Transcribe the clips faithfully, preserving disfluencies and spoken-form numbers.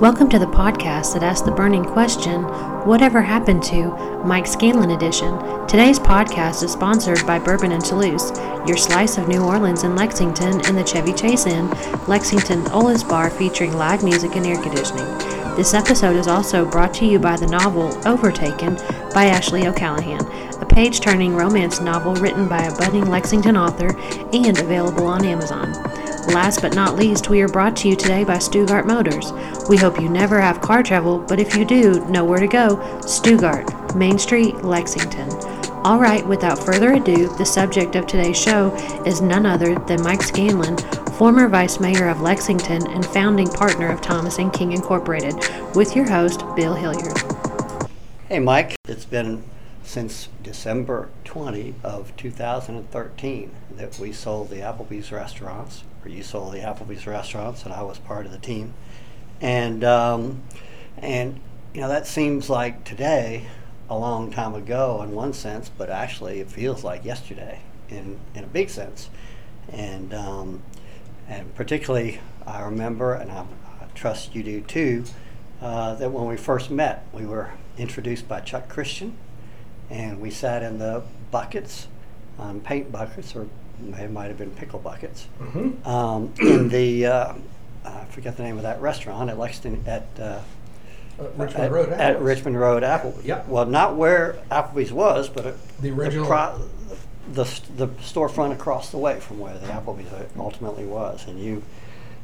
Welcome to the podcast that asks the burning question, whatever happened to Mike Scanlon edition. Today's podcast is sponsored by Bourbon and Toulouse, your slice of New Orleans and Lexington in the Chevy Chase Inn, Lexington's oldest bar featuring live music and air conditioning. This episode is also brought to you by the novel Overtaken by Ashley O'Callaghan, a page-turning romance novel written by a budding Lexington author and available on Amazon. Last but not least, we are brought to you today by Stuttgart Motors. We hope you never have car trouble, but if you do, know where to go. Stuttgart, Main Street, Lexington. All right, without further ado, the subject of today's show is none other than Mike Scanlon, former Vice Mayor of Lexington and founding partner of Thomas and King Incorporated, with your host, Bill Hilliard. Hey, Mike. It's been since December twentieth of two thousand thirteen that we sold the Applebee's restaurants, or you sold the Applebee's restaurants, and I was part of the team. And, um, and you know, that seems like today, a long time ago in one sense, but actually it feels like yesterday in, in a big sense. And um, And particularly, I remember, and I, I trust you do too, uh, that when we first met, we were introduced by Chuck Christian, and we sat in the buckets, um, paint buckets, or they might have been pickle buckets, mm-hmm. um, in the, uh, I forget the name of that restaurant, at Lexington, at, uh, uh, Richmond, at, Road at Richmond Road Applebee's. Yeah. Well, not where Applebee's was, but at the original. The pro- The, the storefront across the way from where the Applebee's ultimately was, and you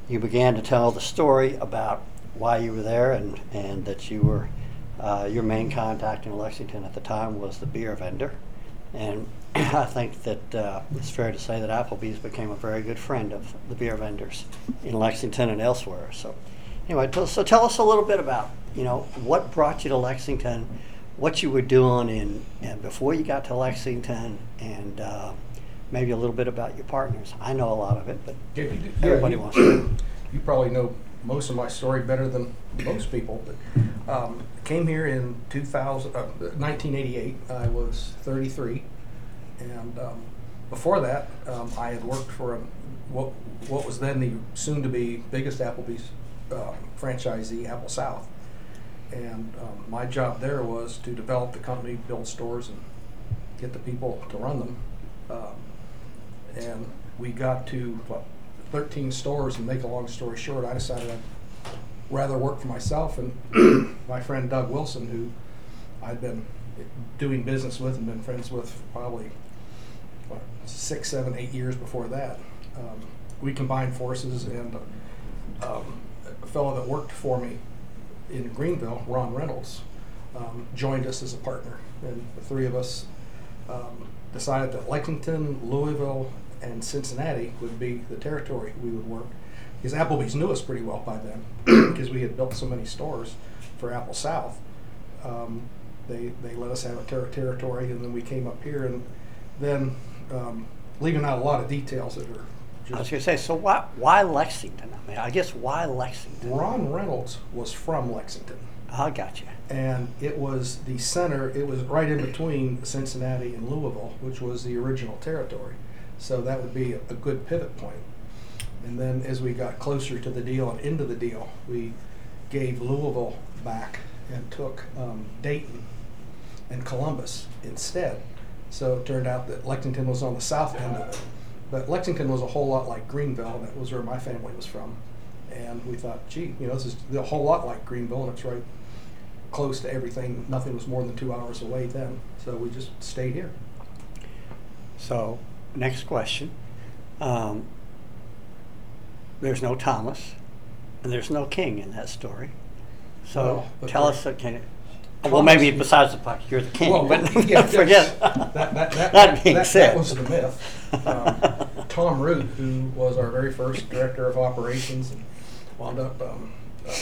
you began to tell the story about why you were there, and, and that you were uh, your main contact in Lexington at the time was the beer vendor, and I think that uh, it's fair to say that Applebee's became a very good friend of the beer vendors in Lexington and elsewhere. So anyway, t- so tell us a little bit about you know what brought you to Lexington, what you were doing in and before you got to Lexington, and uh, maybe a little bit about your partners. I know a lot of it, but yeah, you do. everybody yeah, you, wants to. You probably know most of my story better than most people. But um, came here in two thousand, uh, nineteen eighty-eight. I was thirty-three, and um, before that, um, I had worked for a, what what was then the soon-to-be biggest Applebee's uh, franchisee, Apple South. And um, my job there was to develop the company, build stores, and get the people to run them. Um, and we got to what, thirteen stores, and make a long story short, I decided I'd rather work for myself. And my friend Doug Wilson, who I'd been doing business with and been friends with for probably what, six, seven, eight years before that, um, we combined forces, and um, a fellow that worked for me in Greenville, Ron Reynolds, um, joined us as a partner, and the three of us um, decided that Lexington, Louisville, and Cincinnati would be the territory we would work, because Applebee's knew us pretty well by then, because we had built so many stores for Apple South. Um, they they let us have a ter- territory, and then we came up here, and then um, leaving out a lot of details that are. I was going to say, so why why Lexington? I mean, I guess why Lexington? Ron Reynolds was from Lexington. I got you. And it was the center, it was right in between Cincinnati and Louisville, which was the original territory. So that would be a, a good pivot point. And then as we got closer to the deal and into the deal, we gave Louisville back and took um, Dayton and Columbus instead. So it turned out that Lexington was on the south end of it. But Lexington was a whole lot like Greenville, and that was where my family was from. And we thought, gee, you know, this is a whole lot like Greenville, and it's right close to everything. Nothing was more than two hours away then, so we just stayed here. So, next question. Um, there's no Thomas, and there's no King in that story. So, well, tell us, can it, well, maybe besides the puck, you're the king. Well, but yeah, don't forget that, that, that, that, that, being that, said. that was the myth. Um, Tom Root, who was our very first director of operations and wound up um, uh,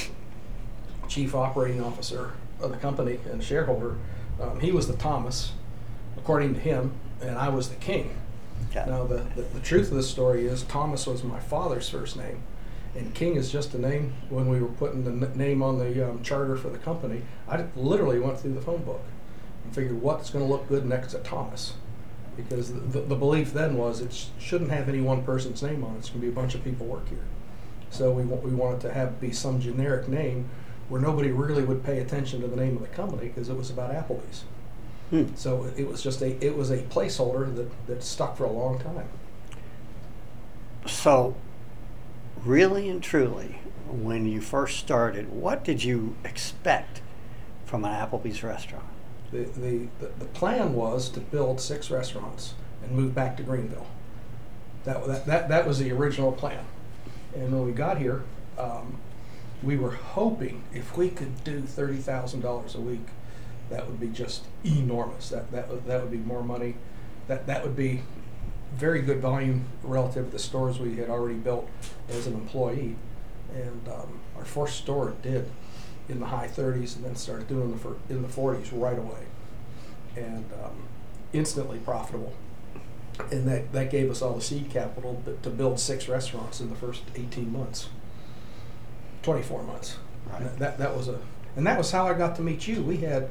chief operating officer of the company and shareholder, um, he was the Thomas, according to him, and I was the King. Okay. Now, the, the, the truth of this story is Thomas was my father's first name. And King is just a name. When we were putting the n- name on the um, charter for the company, I literally went through the phone book and figured what's going to look good next to Thomas, because the, the, the belief then was it sh- shouldn't have any one person's name on it. It's going to be a bunch of people work here. So we we wanted to have be some generic name where nobody really would pay attention to the name of the company because it was about Applebee's. Hmm. So it was just a it was a placeholder that, that stuck for a long time. So, really and truly, when you first started, what did you expect from an Applebee's restaurant? The the, the, the plan was to build six restaurants and move back to Greenville. That that that, that was the original plan. And when we got here, um, we were hoping if we could do thirty thousand dollars a week, that would be just enormous. That that would, that would be more money. That that would be very good volume relative to the stores we had already built as an employee. And um, our first store did in the high thirties, and then started doing the for, in the forties right away, and um, instantly profitable. And that, that gave us all the seed capital to build six restaurants in the first eighteen months, twenty-four months. Right. That, that that was a, and that was how I got to meet you. We had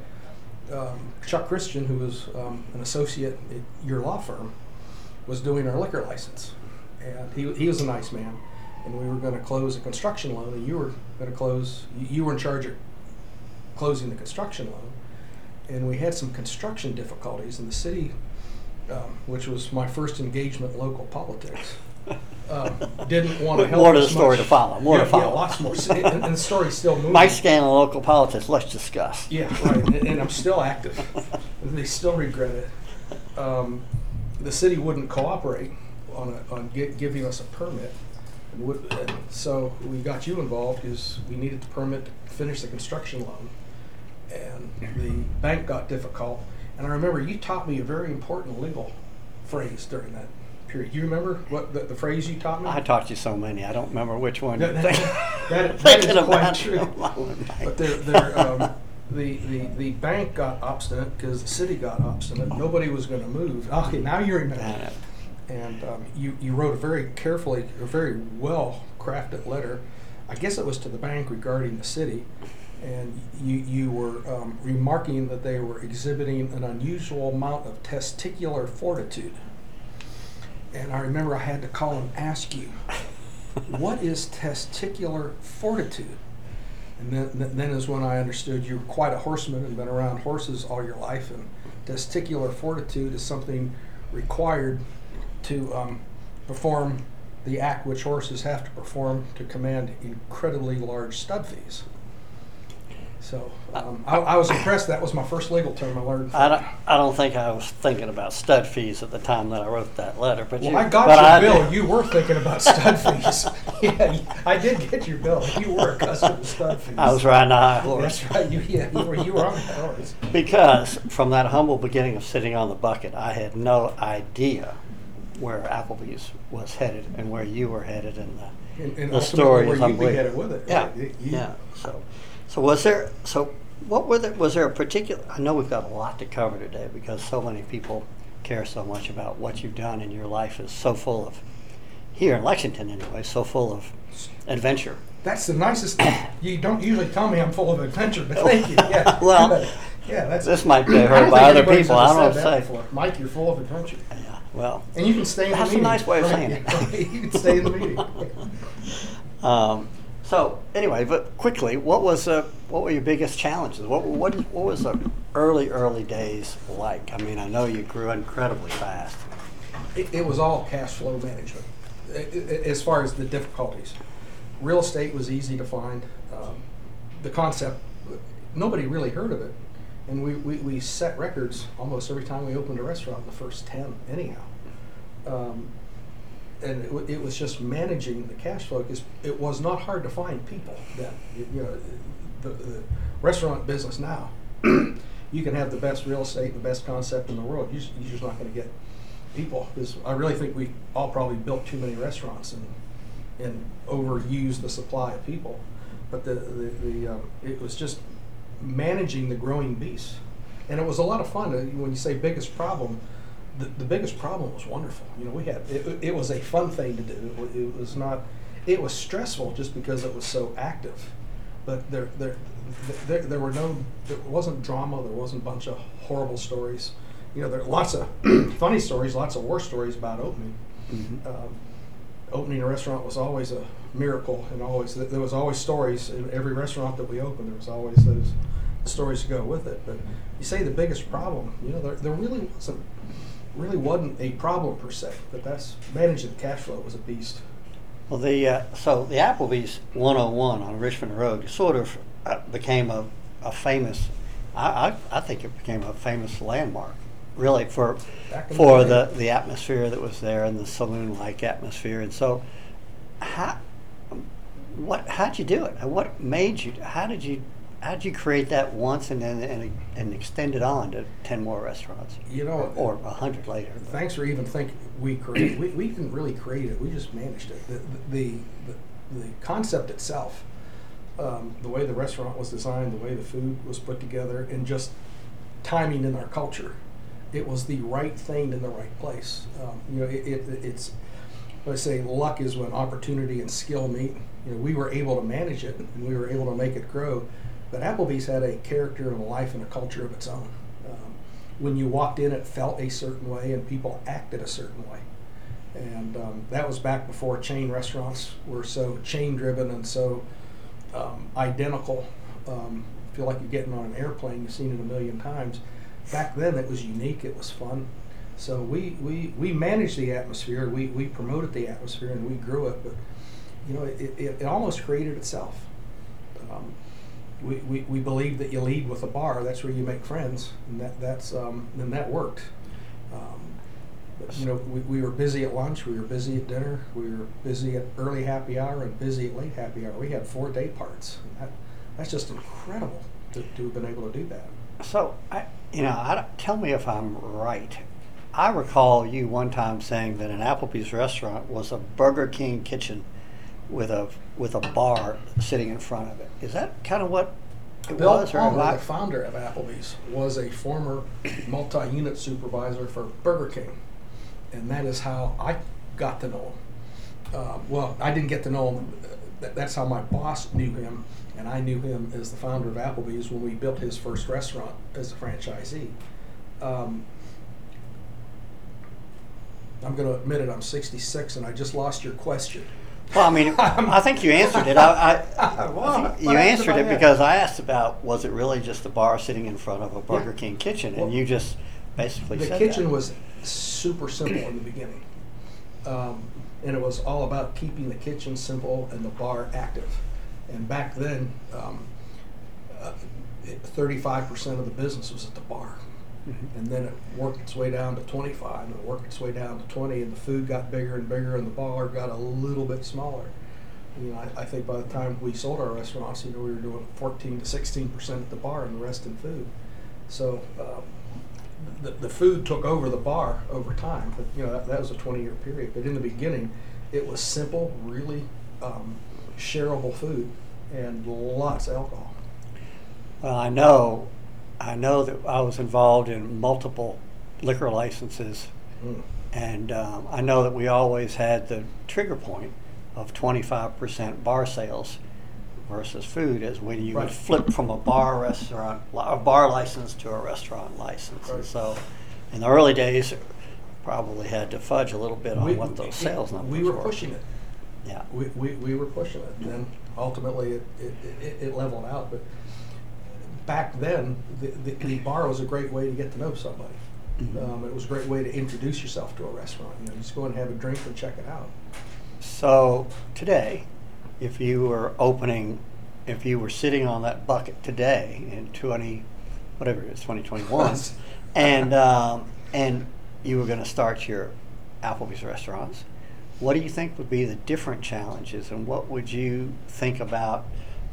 um, Chuck Christian, who was um, an associate at your law firm, was doing our liquor license, and he he was a nice man. And we were going to close a construction loan, and you were going to close. You were in charge of closing the construction loan, and we had some construction difficulties in the city. Um, which was my first engagement in local politics. Um, didn't want to help. More to the story much. to follow. More yeah, to follow. Yeah, lots more. And, and the story's still moving. Mike Scanlon, local politics. Let's discuss. Yeah, right. and, and I'm still active. They still regret it. Um, the city wouldn't cooperate on a, on get, giving us a permit, and would, and so we got you involved because we needed the permit to finish the construction loan, and the bank got difficult. And I remember you taught me a very important legal phrase during that period. You remember what the, the phrase you taught me? I taught you so many. I don't remember which one. That, that, that, that is quite true. But they're, they're, um, the, the, the bank got obstinate because the city got obstinate. Nobody was going to move. Okay, now you remember. And um, you, you wrote a very carefully, a very well-crafted letter. I guess it was to the bank regarding the city. And you, you were um, remarking that they were exhibiting an unusual amount of testicular fortitude. And I remember I had to call and ask you, what is testicular fortitude? And then, then is when I understood you were quite a horseman and been around horses all your life, and testicular fortitude is something required to um, perform the act which horses have to perform to command incredibly large stud fees. So um, I, I was impressed. That was my first legal term I learned. I don't, I don't think I was thinking about stud fees at the time that I wrote that letter. But well, you, I got but your I bill. Did. You were thinking about stud fees. Yeah, I did get your bill. You were accustomed to stud fees. I was riding a high horse. That's right. You, yeah, you were, you were on the horse. Because from that humble beginning of sitting on the bucket, I had no idea where Applebee's was headed and where you were headed in the, and, and the story. Where you were headed with it. Yeah, right? it, you, yeah. So. So was there, so what were there, was there a particular, I know we've got a lot to cover today because so many people care so much about what you've done, and your life is so full of, here in Lexington anyway, so full of adventure. That's the nicest thing. You don't usually tell me I'm full of adventure, but thank you. Yeah. Well, but, yeah, that's, this might be heard by other people. I don't know what to say. Mike, you're full of adventure. Yeah, well. And you can stay in the meeting. That's a nice way of saying it. You can stay in the meeting. um, So anyway, but quickly, what was uh, what were your biggest challenges? What what what was the early early days like? I mean, I know you grew incredibly fast. It, it was all cash flow management, it, it, as far as the difficulties. Real estate was easy to find. Um, the concept, nobody really heard of it, and we, we, we set records almost every time we opened a restaurant in the first ten, anyhow. Um, And it, w- it was just managing the cash flow because it was not hard to find people. That you know, the, the restaurant business now, you can have the best real estate, the best concept in the world. You're, you're just not going to get people. Because I really think we all probably built too many restaurants and and overused the supply of people. But the the, the um, it was just managing the growing beast, and it was a lot of fun. When you say biggest problem. The, the biggest problem was wonderful. You know, we had it, it was a fun thing to do. It, it was not. It was stressful just because it was so active. But there, there, there, there were no. There wasn't drama. There wasn't a bunch of horrible stories. You know, there are lots of funny stories, lots of war stories about opening. Mm-hmm. Um, opening a restaurant was always a miracle, and always there was always stories in every restaurant that we opened. There was always those stories to go with it. But you say the biggest problem, you know, there, there really wasn't really wasn't a problem per se, but that's managing the cash flow was a beast. Well, the uh, so the Applebee's one oh one on Richmond Road sort of uh, became a, a famous. I, I I think it became a famous landmark, really, for for the, the, the atmosphere that was there and the saloon-like atmosphere. And so, how what how'd you do it? What made you? How did you? How did you create that once and then and, and extend it on to ten more restaurants? You know, or a hundred later. Thanks for even thinking we created. we, we didn't really create it. We just managed it. The the the, the concept itself, um, the way the restaurant was designed, the way the food was put together, and just timing in our culture, it was the right thing in the right place. Um, you know, it, it it's. I say luck is when opportunity and skill meet. You know, we were able to manage it, and we were able to make it grow. But Applebee's had a character and a life and a culture of its own. Um, when you walked in, it felt a certain way, and people acted a certain way. And um, that was back before chain restaurants were so chain-driven and so um, identical. Um, feel like you're getting on an airplane. You've seen it a million times. Back then, it was unique. It was fun. So we we, we managed the atmosphere. We, we promoted the atmosphere, and we grew it. But you know, it, it, it almost created itself. Um, We, we, we believe that you lead with a bar. That's where you make friends, and that that's um, and that worked. Um, but, you know, we, we were busy at lunch, we were busy at dinner, we were busy at early happy hour, and busy at late happy hour. We had four day parts. And that, that's just incredible to, to have been able to do that. So, I, you know, I, tell me if I'm right. I recall you one time saying that an Applebee's restaurant was a Burger King kitchen with a with a bar sitting in front of it. Is that kind of what it Bill was? Bill Palmer, the founder of Applebee's, was a former multi-unit supervisor for Burger King, and that is how I got to know him. Uh, well, I didn't get to know him. That's how my boss knew him, and I knew him as the founder of Applebee's when we built his first restaurant as a franchisee. Um, I'm going to admit it, I'm sixty-six, and I just lost your question. Well, I mean, I think you answered it. I, I, I think you answered it because I asked about, was it really just a bar sitting in front of a Burger yeah. King kitchen, and well, you just basically the said The kitchen that. was super simple in the beginning, um, and it was all about keeping the kitchen simple and the bar active. And back then, um, uh, thirty-five percent of the business was at the bar. Mm-hmm. And then it worked its way down to twenty-five, and it worked its way down to twenty, and the food got bigger and bigger, and the bar got a little bit smaller. You know, I, I think by the time we sold our restaurants, you know, we were doing fourteen to sixteen percent at the bar and the rest in food. So um, the, the food took over the bar over time, but, you know, that, that was a twenty-year period. But in the beginning, it was simple, really um, shareable food and lots of alcohol. Well, I know... I know that I was involved in multiple liquor licenses, mm. and um, I know that we always had the trigger point of twenty-five percent bar sales versus food, as when you right. would flip from a bar restaurant, a bar license to a restaurant license. Right. And so, in the early days, probably had to fudge a little bit on we, what those sales numbers were. We were pushing it. Yeah, we we, we were pushing it, and then ultimately it it, it, it leveled out, but. Back then, the, the, the bar was a great way to get to know somebody. Mm-hmm. Um, it was a great way to introduce yourself to a restaurant. You know, just go and have a drink and check it out. So today, if you were opening, if you were sitting on that bucket today in twenty, whatever it is, twenty twenty-one, and um, and you were going to start your Applebee's restaurants, what do you think would be the different challenges, and what would you think about?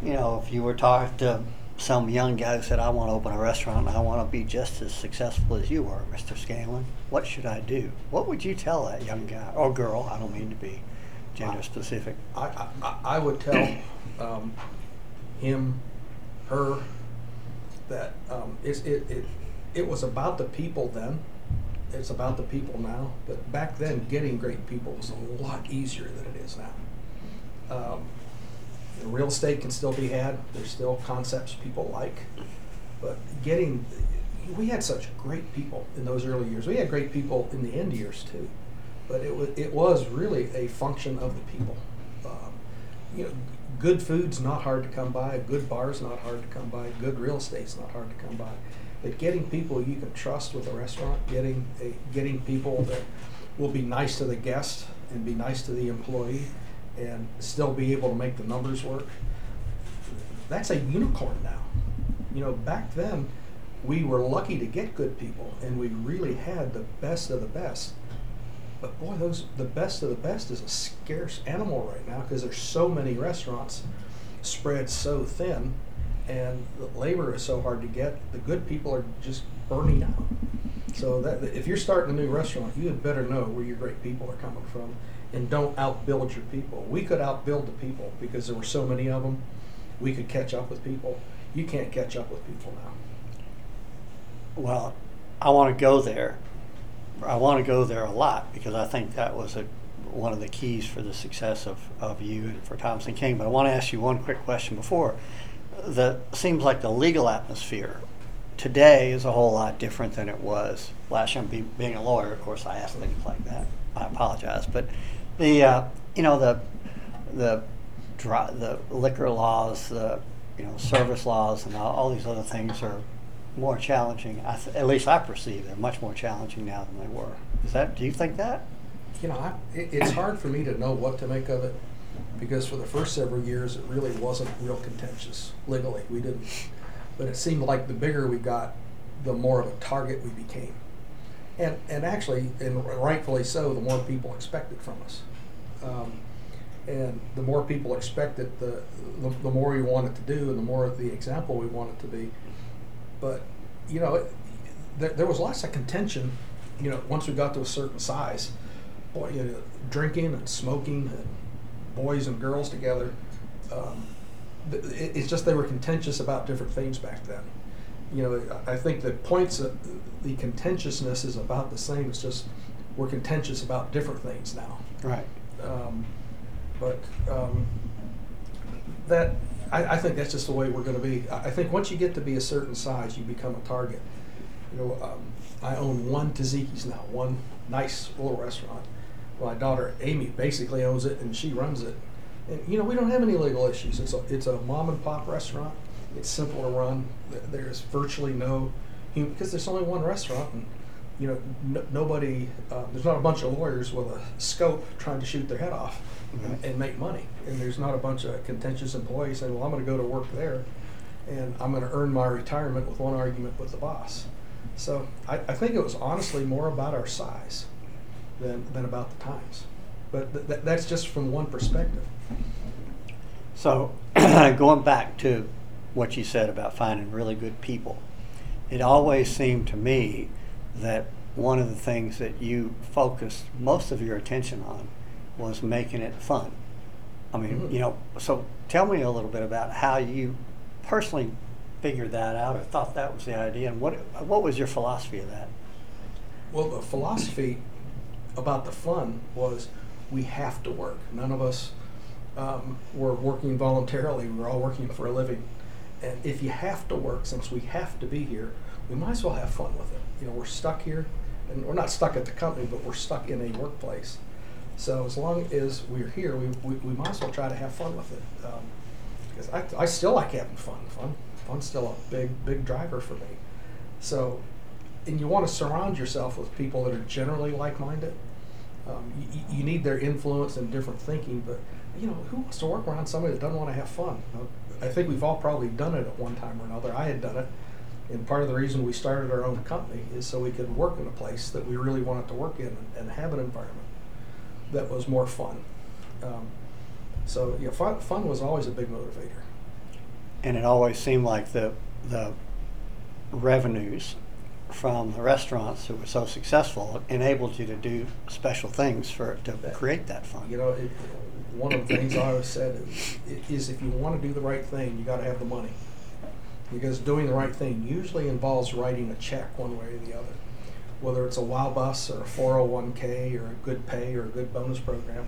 You know, if you were talking to some young guy who said, I want to open a restaurant and I want to be just as successful as you are, Mister Scanlon. What should I do? What would you tell that young guy or girl? I don't mean to be gender specific. I, I, I would tell um, him, her, that um, it, it, it, it was about the people then. It's about the people now. But back then, getting great people was a lot easier than it is now. Um, The real estate can still be had. There's still concepts people like. But getting, we had such great people in those early years. We had great people in the end years too. but it was it was really a function of the people. Um, you know, good food's not hard to come by. A good bar's not hard to come by. Good real estate's not hard to come by. But getting people you can trust with a restaurant, getting a, getting people that will be nice to the guest and be nice to the employee, and still be able to make the numbers work. That's a unicorn now. You know, back then, we were lucky to get good people, and we really had the best of the best. But boy, those the best of the best is a scarce animal right now, because there's so many restaurants spread so thin, and the labor is so hard to get. The good people are just burning out. So that if you're starting a new restaurant, you had better know where your great people are coming from, and don't outbuild your people. We could outbuild the people because there were so many of them. We could catch up with people. You can't catch up with people now. Well, I want to go there. I want to go there a lot, because I think that was a, one of the keys for the success of, of you and for Thomas and King. But I want to ask you one quick question before. That seems like the legal atmosphere today is a whole lot different than it was last year. Be, being a lawyer, of course, I ask things like that. I apologize, but the uh, you know the the dry, the liquor laws, the you know service laws, and all, all these other things are more challenging. I th- at least I perceive they're much more challenging now than they were. Is that? Do you think that? You know, I, it, it's hard for me to know what to make of it, because for the first several years it really wasn't real contentious legally. We didn't, but it seemed like the bigger we got, the more of a target we became. And and actually, and rightfully so, the more people expect it from us. Um, and the more people expect it, the, the the more we want it to do, and the more the example we want it to be. But, you know, it, there, there was lots of contention, you know, once we got to a certain size. Boy, you know, drinking and smoking and boys and girls together. Um, it, it's just they were contentious about different things back then. You know, I think the points of the contentiousness is about the same. It's just we're contentious about different things now. Right. Um, but um, that I, I think that's just the way we're going to be. I think once you get to be a certain size, you become a target. You know, um, I own one Tzatziki's now, one nice little restaurant. My daughter Amy basically owns it, and she runs it. And you know, we don't have any legal issues. It's a, it's a mom and pop restaurant. It's simple to run. There's virtually no, because there's only one restaurant, and you know, no, nobody. Uh, there's not a bunch of lawyers with a scope trying to shoot their head off mm-hmm. and, and make money. And there's not a bunch of contentious employees saying, "Well, I'm going to go to work there, and I'm going to earn my retirement with one argument with the boss." So I, I think it was honestly more about our size than than about the times. But th- th- that's just from one perspective. So going back to what you said about finding really good people. It always seemed to me that one of the things that you focused most of your attention on was making it fun. I mean, mm-hmm. you know, so tell me a little bit about how you personally figured that out or thought that was the idea, and what what was your philosophy of that? Well, the philosophy about the fun was we have to work. None of us um, were working voluntarily. We were all working for a living. And if you have to work, since we have to be here, we might as well have fun with it. You know, we're stuck here, and we're not stuck at the company, but we're stuck in a workplace. So as long as we're here, we we, we might as well try to have fun with it. Because um, I, I still like having fun. Fun, fun's still a big, big driver for me. So, and you want to surround yourself with people that are generally like-minded. Um, you, you need their influence and different thinking, but you know, who wants to work around somebody that doesn't want to have fun? I think we've all probably done it at one time or another. I had done it, and part of the reason we started our own company is so we could work in a place that we really wanted to work in, and, and have an environment that was more fun. Um, so, yeah, fun, fun was always a big motivator. And it always seemed like the the revenues from the restaurants that were so successful enabled you to do special things for to create that fun. You know, it, one of the things I always said is, is if you want to do the right thing, you got to have the money, because doing the right thing usually involves writing a check one way or the other, whether it's a wow bus or a four oh one k or a good pay or a good bonus program.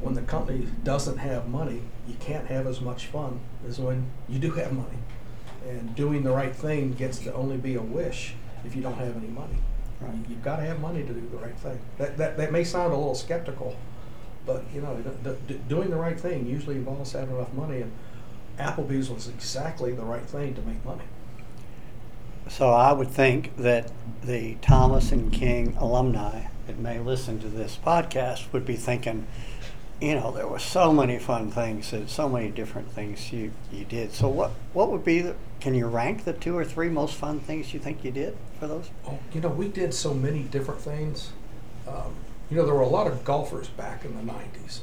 When the company doesn't have money, you can't have as much fun as when you do have money. And doing the right thing gets to only be a wish if you don't have any money. Right. You've got to have money to do the right thing. That, that, that may sound a little skeptical, but you know, the, the, doing the right thing usually involves having enough money, and Applebee's was exactly the right thing to make money. So I would think that the Thomas and King alumni that may listen to this podcast would be thinking, you know, there were so many fun things, and so many different things you, you did. So what, what would be, the, can you rank the two or three most fun things you think you did for those? Oh, you know, we did so many different things. Um, you know, there were a lot of golfers back in the nineties.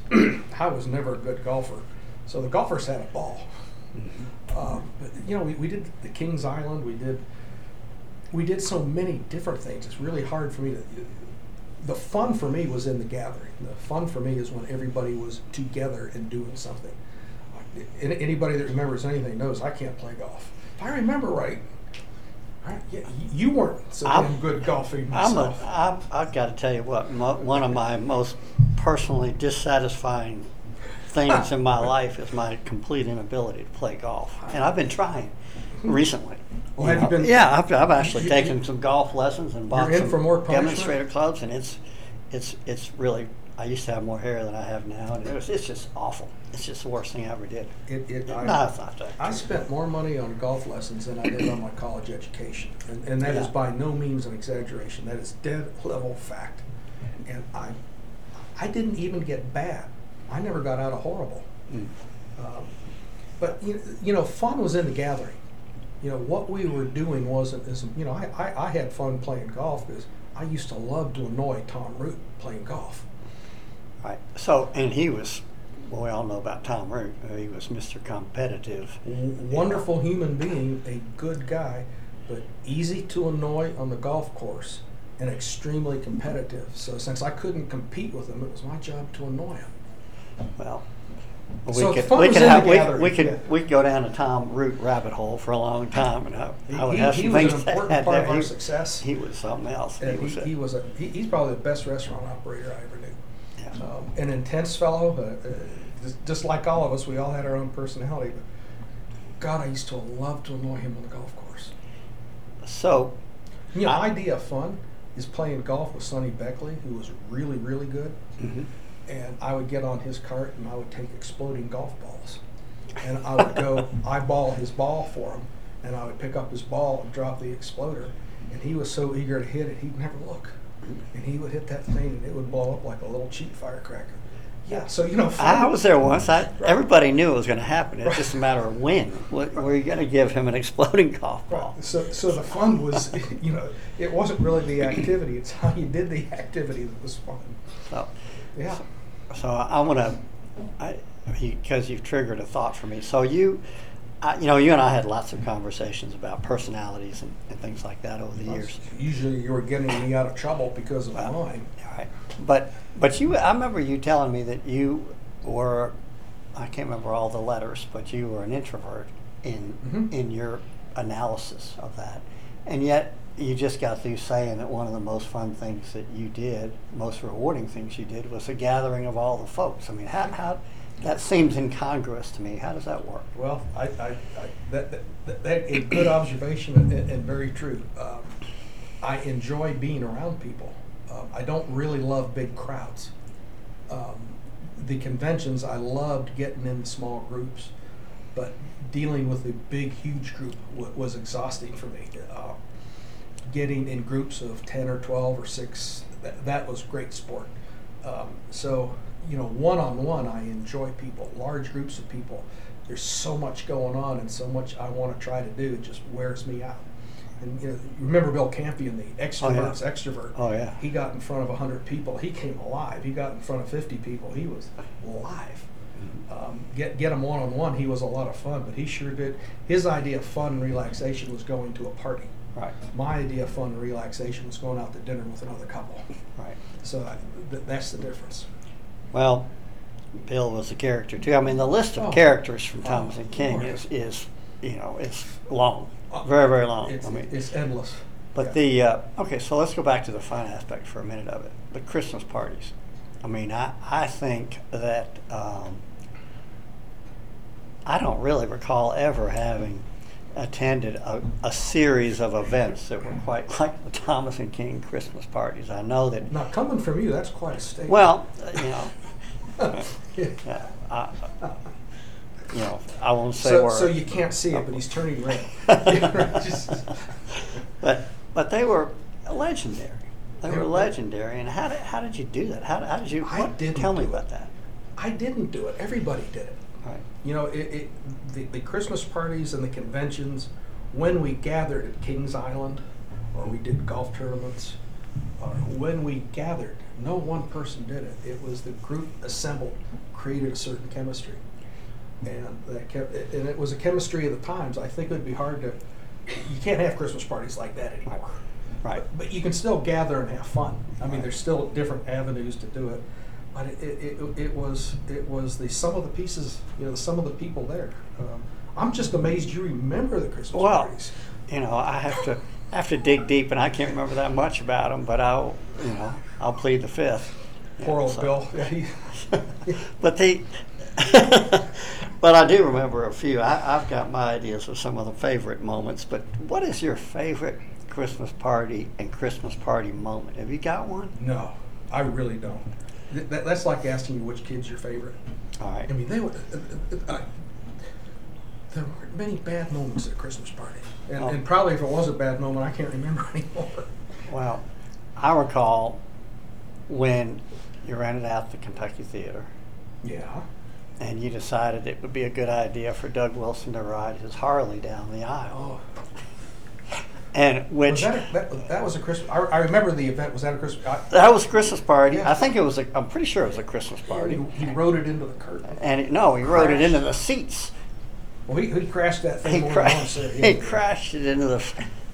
I was never a good golfer, so the golfers had a ball. Mm-hmm. um, but, you know, we, we did the Kings Island. We did we did so many different things. It's really hard for me to... The fun for me was in the gathering. The fun for me is when everybody was together and doing something. Anybody that remembers anything knows I can't play golf. If I remember right, I, yeah, you weren't so damn I'm, good golfing myself. I'm a, I've got to tell you what, mo, one of my most personally dissatisfying things in my life is my complete inability to play golf. And I've been trying recently. Well, have know, you been, yeah, I've, I've actually you, taken you, some golf lessons and bought some for more demonstrator clubs, and it's it's it's really. I used to have more hair than I have now, and it was, it's just awful. It's just the worst thing I ever did. It, it, no, I, it's not that. I spent more money on golf lessons than I did on my college education, and, and that yeah. is by no means an exaggeration. That is dead level fact, and I I didn't even get bad. I never got out of horrible. Mm. Um, but you, you know, fun was in the gathering. You know, what we were doing wasn't, as, you know, I, I, I had fun playing golf because I used to love to annoy Tom Root playing golf. Right. So, and he was, well, we all know about Tom Root. He was Mister Competitive. Wonderful yeah. human being, a good guy, but easy to annoy on the golf course and extremely competitive. So since I couldn't compete with him, it was my job to annoy him. Well... We so could we could, have, we, we could yeah. we could go down a Tom Root rabbit hole for a long time, and I, he, I would have some things. He was an important part of our he, success. He was something else. And he, he was, he was a, he, he's probably the best restaurant operator I ever knew. Yeah. Um, an intense fellow, uh, uh, just, just like all of us, we all had our own personality. But God, I used to love to annoy him on the golf course. So, you know, I, idea of fun is playing golf with Sonny Beckley, who was really really good. Mm-hmm. And I would get on his cart, and I would take exploding golf balls. And I would go eyeball his ball for him, and I would pick up his ball and drop the exploder. And he was so eager to hit it, he'd never look. And he would hit that thing, and it would blow up like a little cheap firecracker. Yeah, so, you know. I was there once. I, right. Everybody knew it was going to happen. It's right. just a matter of when. What, right. Were you going to give him an exploding golf ball? Right. So, so the fun was, you know, it wasn't really the activity. It's how you did the activity that was fun. So, yeah. So, So I want to, because you've triggered a thought for me. So you, I, you know, you and I had lots of conversations about personalities and, and things like that over the well, years. Usually, you were getting me out of trouble because of well, mine. Right. But but you, I remember you telling me that you were, I can't remember all the letters, but you were an introvert in mm-hmm. in your analysis of that, and yet. You just got through saying that one of the most fun things that you did, most rewarding things you did, was a gathering of all the folks. I mean, how, how that seems incongruous to me. How does that work? Well, I, I, I that, that, that a good observation and, and very true. Um, I enjoy being around people. Um, I don't really love big crowds. Um, the conventions, I loved getting in small groups, but dealing with a big, huge group w- was exhausting for me. Um, Getting in groups of ten or twelve or six, that, that was great sport. Um, so, you know, one-on-one, I enjoy people, large groups of people. There's so much going on and so much I want to try to do, it just wears me out. And you know, you remember Bill Campion, the extrovert's oh, yeah. extrovert? Oh, yeah. He got in front of one hundred people. He came alive. He got in front of fifty people. He was alive. Um, get get him one-on-one, he was a lot of fun, but he sure did. His idea of fun and relaxation was going to a party. Right. My idea of fun and relaxation was going out to dinner with another couple. Right. So I, th- that's the difference. Well, Bill was a character too. I mean, the list of oh. characters from Thomas oh, and King is, is, you know, it's long, uh, very very long. It's, I mean, it's endless. But yeah. the uh, okay, so let's go back to the fun aspect for a minute of it. The Christmas parties. I mean, I I think that um, I don't really recall ever having attended a, a series of events that were quite like the Thomas and King Christmas parties. I know that. Now, coming from you, that's quite a statement. Well, uh, you know, uh, yeah, I, uh, you know, I won't say so, words. So you can't see it, but he's turning red. but but they were legendary. They, they were, were legendary. And how did how did you do that? How, how did you? I what, didn't tell me about it. that. I didn't do it. Everybody did it. Right. You know, it, it, the, the Christmas parties and the conventions, when we gathered at Kings Island, or we did golf tournaments, or when we gathered, no one person did it. It was the group assembled, created a certain chemistry. And that kept, and it was a chemistry of the times. I think it would be hard to, you can't have Christmas parties like that anymore. Right. But, but you can still gather and have fun. I mean, right. there's still different avenues to do it. But it, it, it, it was it was the sum of the pieces, you know, the sum of the people there. Um, I'm just amazed you remember the Christmas well, parties. Well, you know, I have to I have to dig deep, and I can't remember that much about them. But I'll, you know, I'll plead the fifth. Poor yeah, old so. Bill. but the, but I do remember a few. I, I've got my ideas of some of the favorite moments. But what is your favorite Christmas party and Christmas party moment? Have you got one? No, I really don't. That, that's like asking you which kid's your favorite. All right. I mean, they were, uh, uh, there weren't many bad moments at a Christmas party. And, oh. and probably if it was a bad moment, I can't remember anymore. Well, I recall when you rented out the Kentucky Theater. Yeah. And you decided it would be a good idea for Doug Wilson to ride his Harley down the aisle. Oh. And which was that, a, that, that was a Christmas. I, I remember the event. Was that a Christmas? I, that was a Christmas party. Yeah. I think it was. A, I'm pretty sure it was a Christmas party. He, he rode it into the curtain. And it, no, he crashed. rode it into the seats. Well, he, he crashed that thing. He, crashed, once, he crashed it into the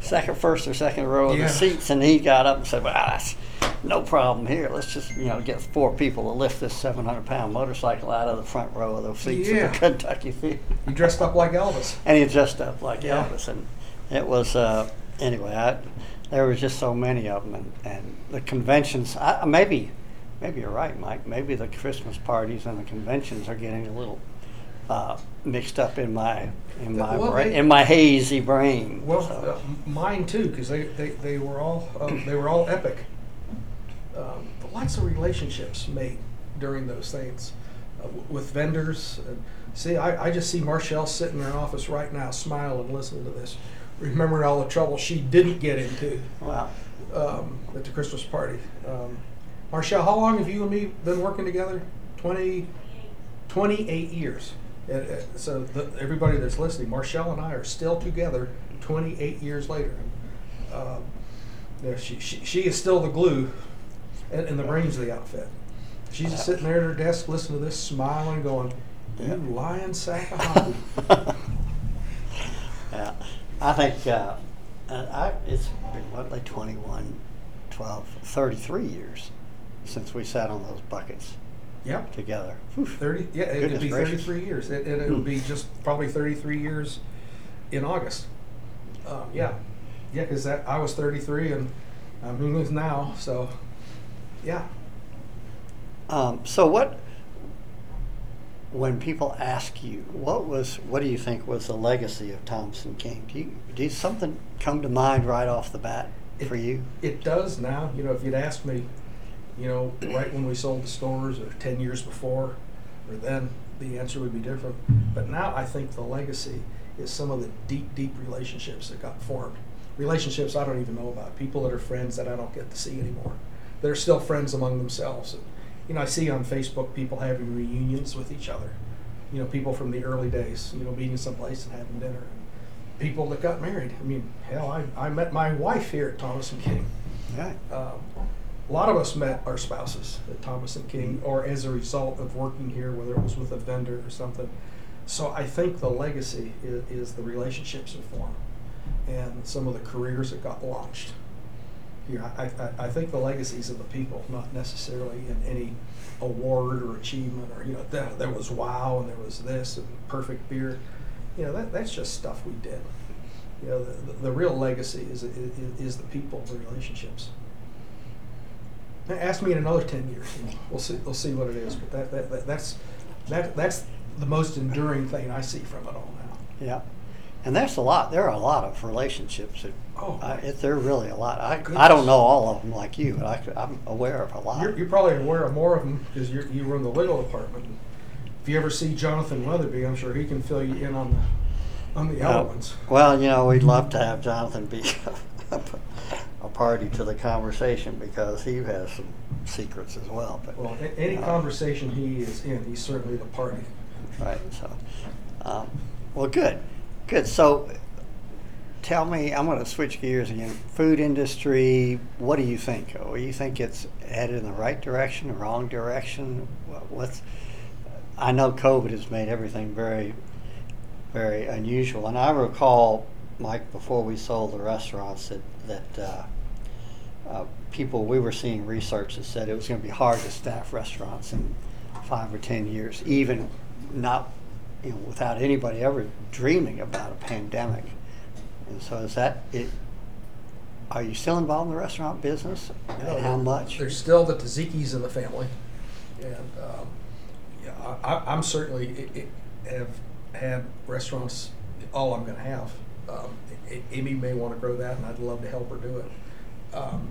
second, first or second row of yeah. the seats, and he got up and said, "Well, that's no problem here. Let's just you know get four people to lift this seven hundred pound motorcycle out of the front row of the seats yeah. of the Kentucky Theater." He dressed up like Elvis. And he dressed up like yeah. Elvis, and it was. Uh, Anyway, I, there were just so many of them, and, and the conventions. I, maybe, maybe you're right, Mike. Maybe the Christmas parties and the conventions are getting a little uh, mixed up in my in my well, bra- they, in my hazy brain. Well, so. uh, mine too, because they, they, they were all um, they were all epic. Um, but lots of relationships made during those things uh, w- with vendors. And see, I, I just see Marcelle sitting in her office right now, smiling, listening to this. Remembering all the trouble she didn't get into wow. um, at the Christmas party. Um, Marcelle, how long have you and me been working together? twenty, twenty-eight years. And, uh, so the, everybody that's listening, Marcelle and I are still together twenty-eight years later. Um, yeah, she, she she is still the glue and, and the brains of the outfit. She's just sitting there at her desk listening to this, smiling, going, "You lying sack of hobby." Yeah. I think uh, I, it's been, what, like twenty-one, twelve, thirty-three years since we sat on those buckets yep. together. Whew. thirty Yeah, it would be gracious. thirty-three years. It, it, it would be just probably thirty-three years in August. Um, yeah, yeah, because I was thirty-three and I'm doing now, so yeah. Um, so what... When people ask you, what was, what do you think was the legacy of Thomas and King? Do you, do something come to mind right off the bat for it, you? It does now. You know, if you'd asked me, you know, right when we sold the stores, or ten years before, or then, the answer would be different. But now I think the legacy is some of the deep, deep relationships that got formed. Relationships I don't even know about. People that are friends that I don't get to see anymore. They're still friends among themselves. And, you know, I see on Facebook people having reunions with each other. You know, people from the early days, you know, meeting someplace and having dinner. People that got married. I mean, hell, I, I met my wife here at Thomas and King. Yeah. Um, a lot of us met our spouses at Thomas and King or as a result of working here, whether it was with a vendor or something. So I think the legacy is, is the relationships that form and some of the careers that got launched. Yeah, I, I I think the legacies of the people, not necessarily in any award or achievement or, you know, that there was wow and there was this and perfect beer. You know, that that's just stuff we did. You know, the, the, the real legacy is, is is the people, the relationships. Now, ask me in another ten years, and we'll see we'll see what it is. But that, that, that that's that that's the most enduring thing I see from it all now. Yeah, And there's a lot. There are a lot of relationships. That, oh, I, it, there are really a lot. I goodness. I don't know all of them like you, but I, I'm aware of a lot. You're, you're probably aware of more of them because you were in the legal department. If you ever see Jonathan Weatherby, I'm sure he can fill you in on the on the uh, other ones. Well, you know, we'd love to have Jonathan be a, a party to the conversation because he has some secrets as well. But well, a, any uh, conversation he is in, he's certainly the party. Right. So, um, well, good. Good. So tell me, I'm going to switch gears again. Food industry, what do you think? Oh, you think it's headed in the right direction, the wrong direction? What's? I know COVID has made everything very, very unusual. And I recall, Mike, before we sold the restaurants, that, that uh, uh, people, we were seeing research that said it was going to be hard to staff restaurants in five or ten years, even not You know, without anybody ever dreaming about a pandemic. And so is that it? Are you still involved in the restaurant business? And no, how much? There's still the Tzatziki's in the family. And um, yeah, I, I'm certainly it, it have had restaurants, all I'm going to have. Um, it, Amy may want to grow that, and I'd love to help her do it. Um,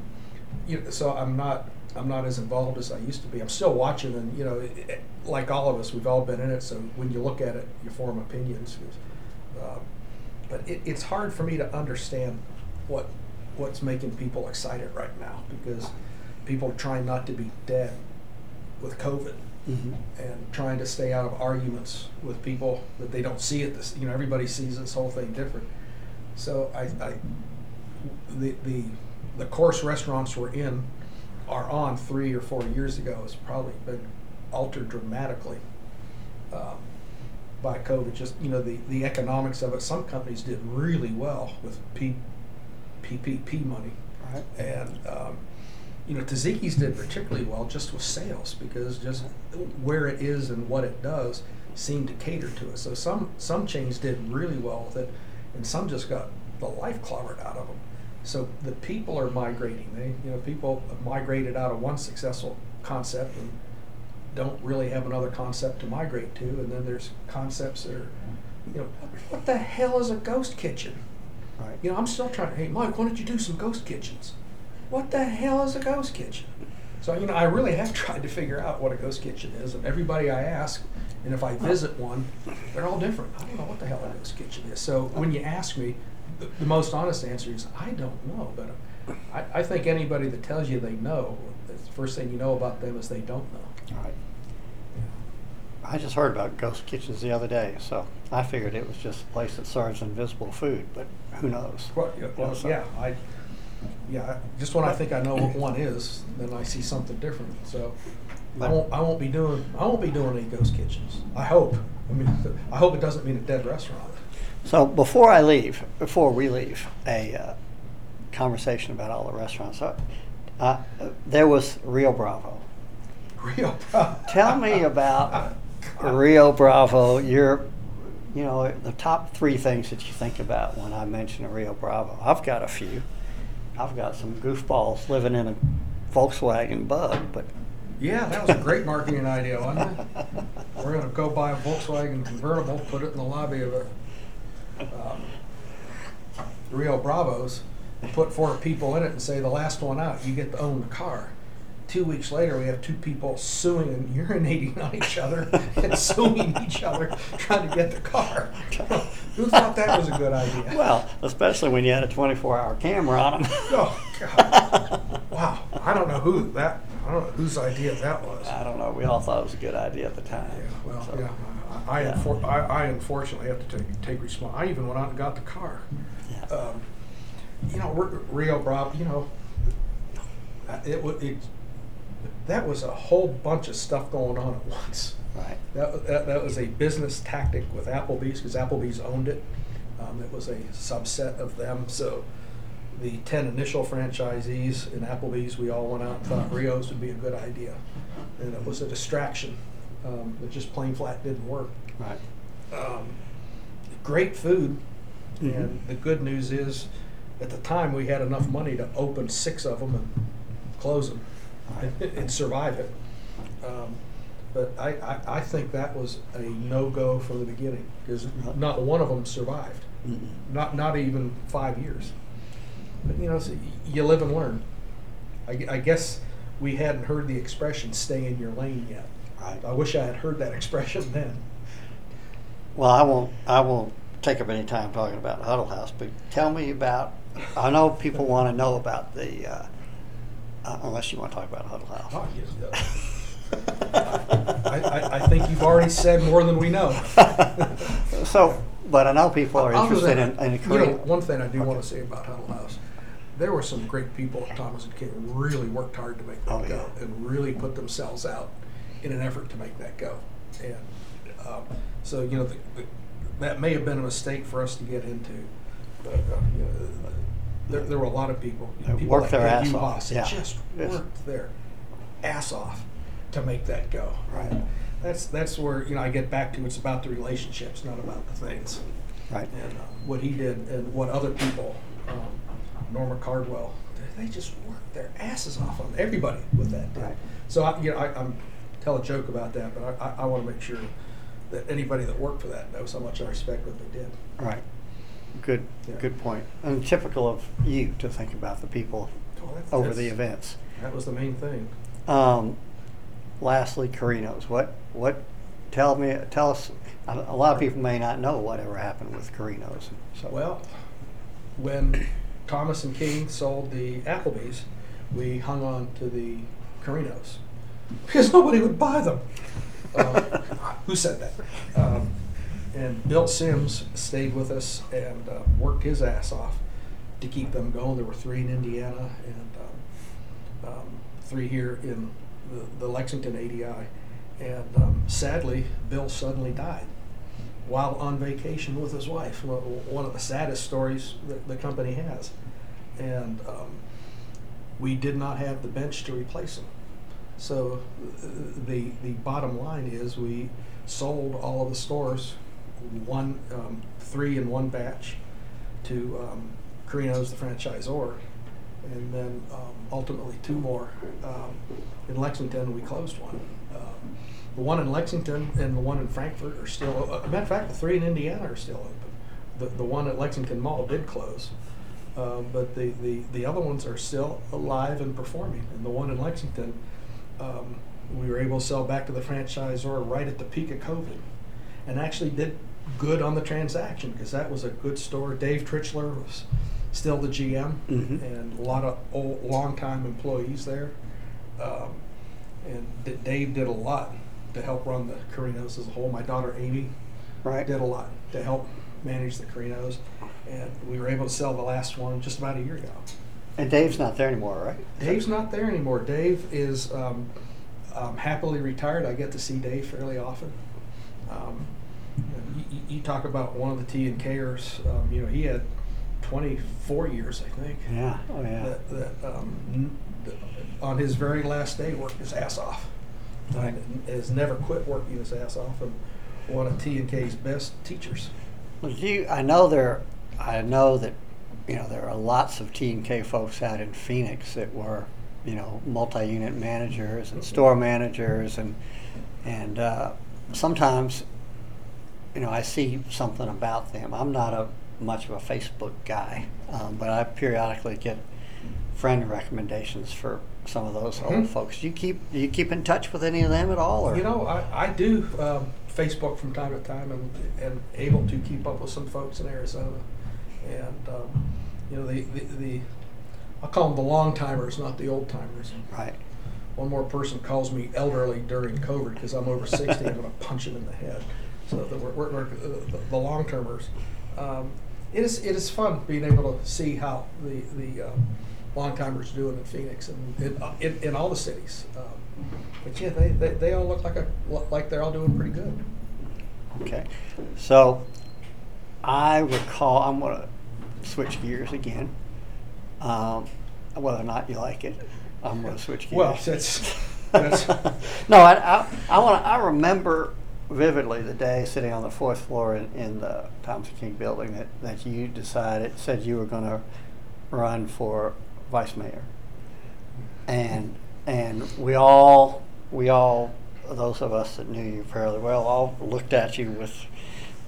you know, so I'm not... I'm not as involved as I used to be. I'm still watching, and you know, it, it, like all of us, we've all been in it. So when you look at it, you form opinions. Uh, but it, it's hard for me to understand what what's making people excited right now because people are trying not to be dead with COVID mm-hmm. and trying to stay out of arguments with people that they don't see it. This, you know, everybody sees this whole thing different. So I, I the the the course restaurants we're in. Are on three or four years ago has probably been altered dramatically um, by COVID. Just you know the, the economics of it. Some companies did really well with P, PPP money, right. and um, you know Tzatziki's did particularly well just with sales because just where it is and what it does seemed to cater to it. So some some chains did really well with it, and some just got the life clobbered out of them. So the people are migrating. They, you know, people have migrated out of one successful concept and don't really have another concept to migrate to. And then there's concepts that are, you know, what the hell is a ghost kitchen? Right. You know, I'm still trying to, hey, Mike, why don't you do some ghost kitchens? What the hell is a ghost kitchen? So, you know, I really have tried to figure out what a ghost kitchen is. And everybody I ask, and if I visit one, they're all different. I don't know what the hell a ghost kitchen is. So when you ask me, The, the most honest answer is I don't know, but I, I think anybody that tells you they know, the first thing you know about them is they don't know. All right. Yeah. I just heard about ghost kitchens the other day, so I figured it was just a place that serves invisible food, but who knows? Well, yeah, well, you know, so. yeah, I, yeah. Just when I think I know what one is, then I see something different. So but I won't, I won't be doing, I won't be doing any ghost kitchens. I hope. I mean, I hope it doesn't mean a dead restaurant. So before I leave, before we leave, a uh, conversation about all the restaurants. Uh, uh, there was Rio Bravo. Rio Bravo. Tell me about Rio Bravo. Your, you know, the top three things that you think about when I mention a Rio Bravo. I've got a few. I've got some goofballs living in a Volkswagen Bug, but. Yeah, that was a great marketing idea, wasn't it? We're gonna go buy a Volkswagen convertible, put it in the lobby of a. Um, Rio Bravos, put four people in it and say the last one out, you get to own the car. Two weeks later, we have two people suing and urinating on each other and suing each other trying to get the car. Who thought that was a good idea? Well, especially when you had a twenty-four hour camera on them. Oh, God. Wow. I don't know who that, I don't know whose idea that was. I don't know. We all thought it was a good idea at the time. Yeah, well, so. yeah. I, yeah. infor- I, I unfortunately have to take, take response. I even went out and got the car. Yeah. Um, you know, R- Rio Bravo, you know, it, w- it that was a whole bunch of stuff going on at once. Right. That, that, that was a business tactic with Applebee's because Applebee's owned it. Um, it was a subset of them. So the ten initial franchisees in Applebee's, we all went out and thought Rio's would be a good idea. And it was a distraction. Um, it just plain flat didn't work. Right. Um, great food, mm-hmm. and the good news is, at the time we had enough money to open six of them and close them, right. and, and survive it. Um, but I, I, I think that was a no-go from the beginning because not one of them survived. Not not even five years. But, you know, so you live and learn. I, I guess we hadn't heard the expression, stay in your lane yet. I, I wish I had heard that expression then. Well, I won't, I won't take up any time talking about Huddle House, but tell me about, I know people want to know about the, uh, uh, unless you want to talk about Huddle House. Oh, yes. I, I, I think you've already said more than we know. So, but I know people are Other interested than, in, in Korea. You know, one thing I do okay. want to say about Huddle House, there were some great people at Thomas and King who really worked hard to make that oh, go yeah. and really put themselves out in an effort to make that go. And um, so, you know, the, the, that may have been a mistake for us to get into. But, uh, you know, the, there, there were a lot of people. You know, people worked like their ass off. Boss, yeah. Just yes. worked their ass off to make that go. Right. That's that's where, you know, I get back to, it's about the relationships, not about the things. Right. And uh, what he did and what other people, um, Norma Cardwell, they just worked their asses off on everybody with that. Day. Right. So I, you know, I I'm, tell a joke about that, but I, I, I want to make sure that anybody that worked for that knows how much I respect what they did. Right. Good. Yeah. Good point. And typical of you to think about the people oh, that's, over that's, the events. That was the main thing. Um. Lastly, Carino's. What? What? Tell me. Tell us. A lot of people may not know whatever happened with Carino's. So. Well, when Thomas and King sold the Applebee's, we hung on to the Carino's because nobody would buy them. Uh, who said that? Um, and Bill Sims stayed with us and uh, worked his ass off to keep them going. There were three in Indiana and um, um, three here in. The, the Lexington A D I, and um, sadly, Bill suddenly died while on vacation with his wife. One of the saddest stories that the company has, and um, we did not have the bench to replace him. So the the bottom line is we sold all of the stores, one um, three in one batch, to um, Carino's, the franchisor. And then um, ultimately two more. Um, in Lexington, we closed one. Um, the one in Lexington and the one in Frankfort are still open. As a matter of fact, the three in Indiana are still open. The the one at Lexington Mall did close. Um, but the, the, the other ones are still alive and performing. And the one in Lexington, um, we were able to sell back to the franchisor right at the peak of COVID. And actually did good on the transaction because that was a good store. Dave Trichler was still the G M, mm-hmm. and a lot of old, long-time employees there. Um, and D- Dave did a lot to help run the Carino's as a whole. My daughter Amy right. did a lot to help manage the Carino's, and we were able to sell the last one just about a year ago. And Dave's not there anymore, right? Dave's not there anymore. Dave is um, um, happily retired. I get to see Dave fairly often. Um, you, you talk about one of the T and Kers. Um, you know, he had twenty-four years, I think. Yeah, oh yeah. That, that, um, that on his very last day, worked his ass off. Right. And has never quit working his ass off, and one of T and K's best teachers. Well, you, I know there. I know that, you know, there are lots of T and K folks out in Phoenix that were, you know, multi-unit managers and store managers, and and uh, sometimes, you know, I see something about them. I'm not a much of a Facebook guy, um, but I periodically get friend recommendations for some of those mm-hmm. old folks. Do you keep do you keep in touch with any of them at all? Or? You know, I, I do um, Facebook from time to time, and and able to keep up with some folks in Arizona, and um, you know the, the the I call them the long timers, not the old timers. Right. One more person calls me elderly during COVID because I'm over sixty. I'm going to punch him in the head. So the, we're, we're, the, the long termers. Um, It is it is fun being able to see how the the um, long-timers are doing in Phoenix and in, uh, in, in all the cities. Um, but yeah, they, they, they all look like a like they're all doing pretty good. Okay, so I recall I'm gonna switch gears again. Um, whether or not you like it, I'm gonna switch gears. Well, that's that's no, I I, I want I remember. vividly the day sitting on the fourth floor in, in the Thomas and King building that, that you decided, said you were going to run for vice mayor. And and we all, we all, those of us that knew you fairly well, all looked at you with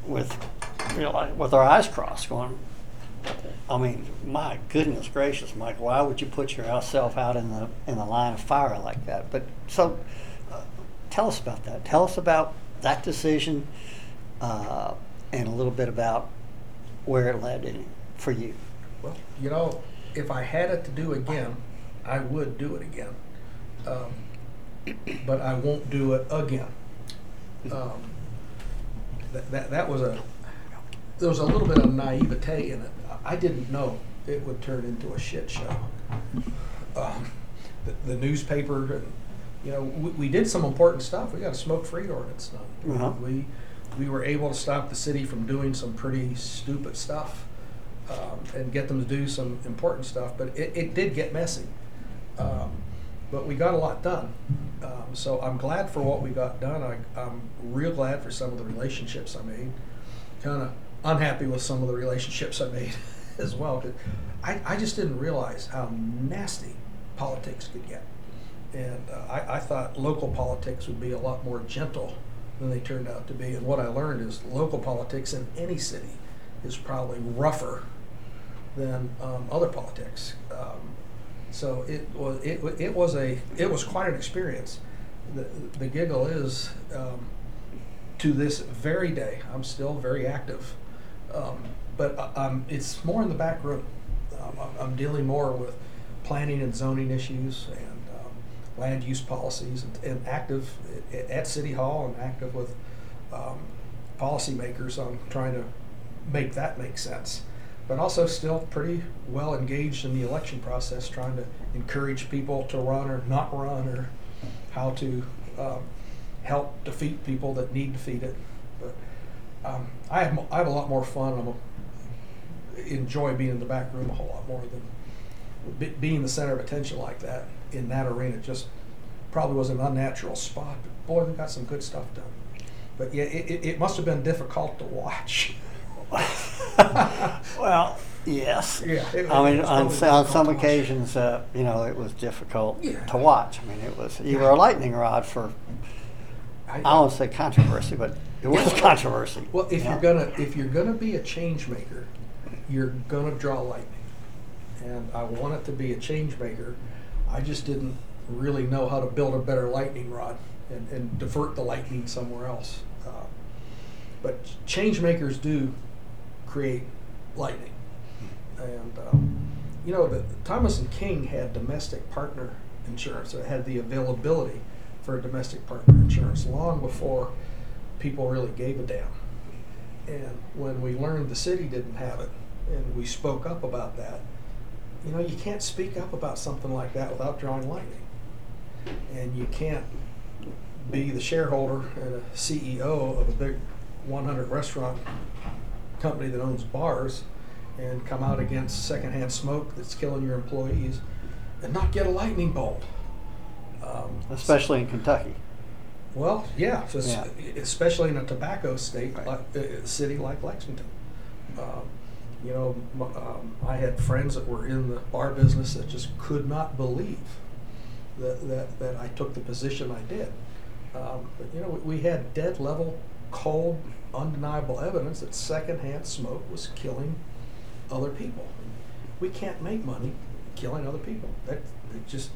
with you know, like with our eyes crossed, going, I mean, my goodness gracious, Mike, why would you put yourself out in the in the line of fire like that? But so, uh, tell us about that. Tell us about that decision, uh, and a little bit about where it led in for you. Well, you know, if I had it to do again, I would do it again. Um, but I won't do it again. Um, that, that that was a there was a little bit of naivete in it. I didn't know it would turn into a shit show. Um, the, the newspaper, and you know, we, we did some important stuff. We got a smoke-free ordinance done. Mm-hmm. We we were able to stop the city from doing some pretty stupid stuff, um, and get them to do some important stuff. But it, it did get messy. Um, but we got a lot done. Um, so I'm glad for what we got done. I, I'm real glad for some of the relationships I made. Kind of unhappy with some of the relationships I made as well. But I, I just didn't realize how nasty politics could get. And uh, I, I thought local politics would be a lot more gentle than they turned out to be. And what I learned is local politics in any city is probably rougher than um, other politics. Um, so it was it, it was a it was quite an experience. The, the giggle is, um, to this very day, I'm still very active. Um, but uh, um, it's more in the back room. Um, I'm dealing more with planning and zoning issues and um, land use policies, and, and active at, at City Hall, and active with um, policymakers on trying to make that make sense. But also still pretty well engaged in the election process, trying to encourage people to run or not run, or how to um, help defeat people that need defeated. But Um, I have I have a lot more fun. I enjoy being in the back room a whole lot more than be, being the center of attention like that in that arena. Just probably was an unnatural spot. But boy, we got some good stuff done. But yeah, it, it, it must have been difficult to watch. Well, yes. Yeah. It, I mean, on, on some occasions, uh, you know, it was difficult yeah. to watch. I mean, it was you yeah. were a lightning rod for. I, I don't say controversy, but it was controversy. Well, if yeah. you're gonna if you're gonna be a change maker, you're gonna draw lightning. And I wanted to be a change maker. I just didn't really know how to build a better lightning rod and, and divert the lightning somewhere else. Uh, but change makers do create lightning. And um, you know, the, Thomas and King had domestic partner insurance. It had the availability for domestic partner insurance long before people really gave a damn. And when we learned the city didn't have it, and we spoke up about that, you know, you can't speak up about something like that without drawing lightning. And you can't be the shareholder and a C E O of a big one hundred restaurant company that owns bars and come out against secondhand smoke that's killing your employees and not get a lightning bolt. Um, Especially in Kentucky. Well, yeah, so yeah. especially in a tobacco state, right. like, uh, city like Lexington. Um, you know, um, I had friends that were in the bar business that just could not believe that that, that I took the position I did. Um, but you know, we had dead level, cold, undeniable evidence that secondhand smoke was killing other people. We can't make money killing other people. That it just.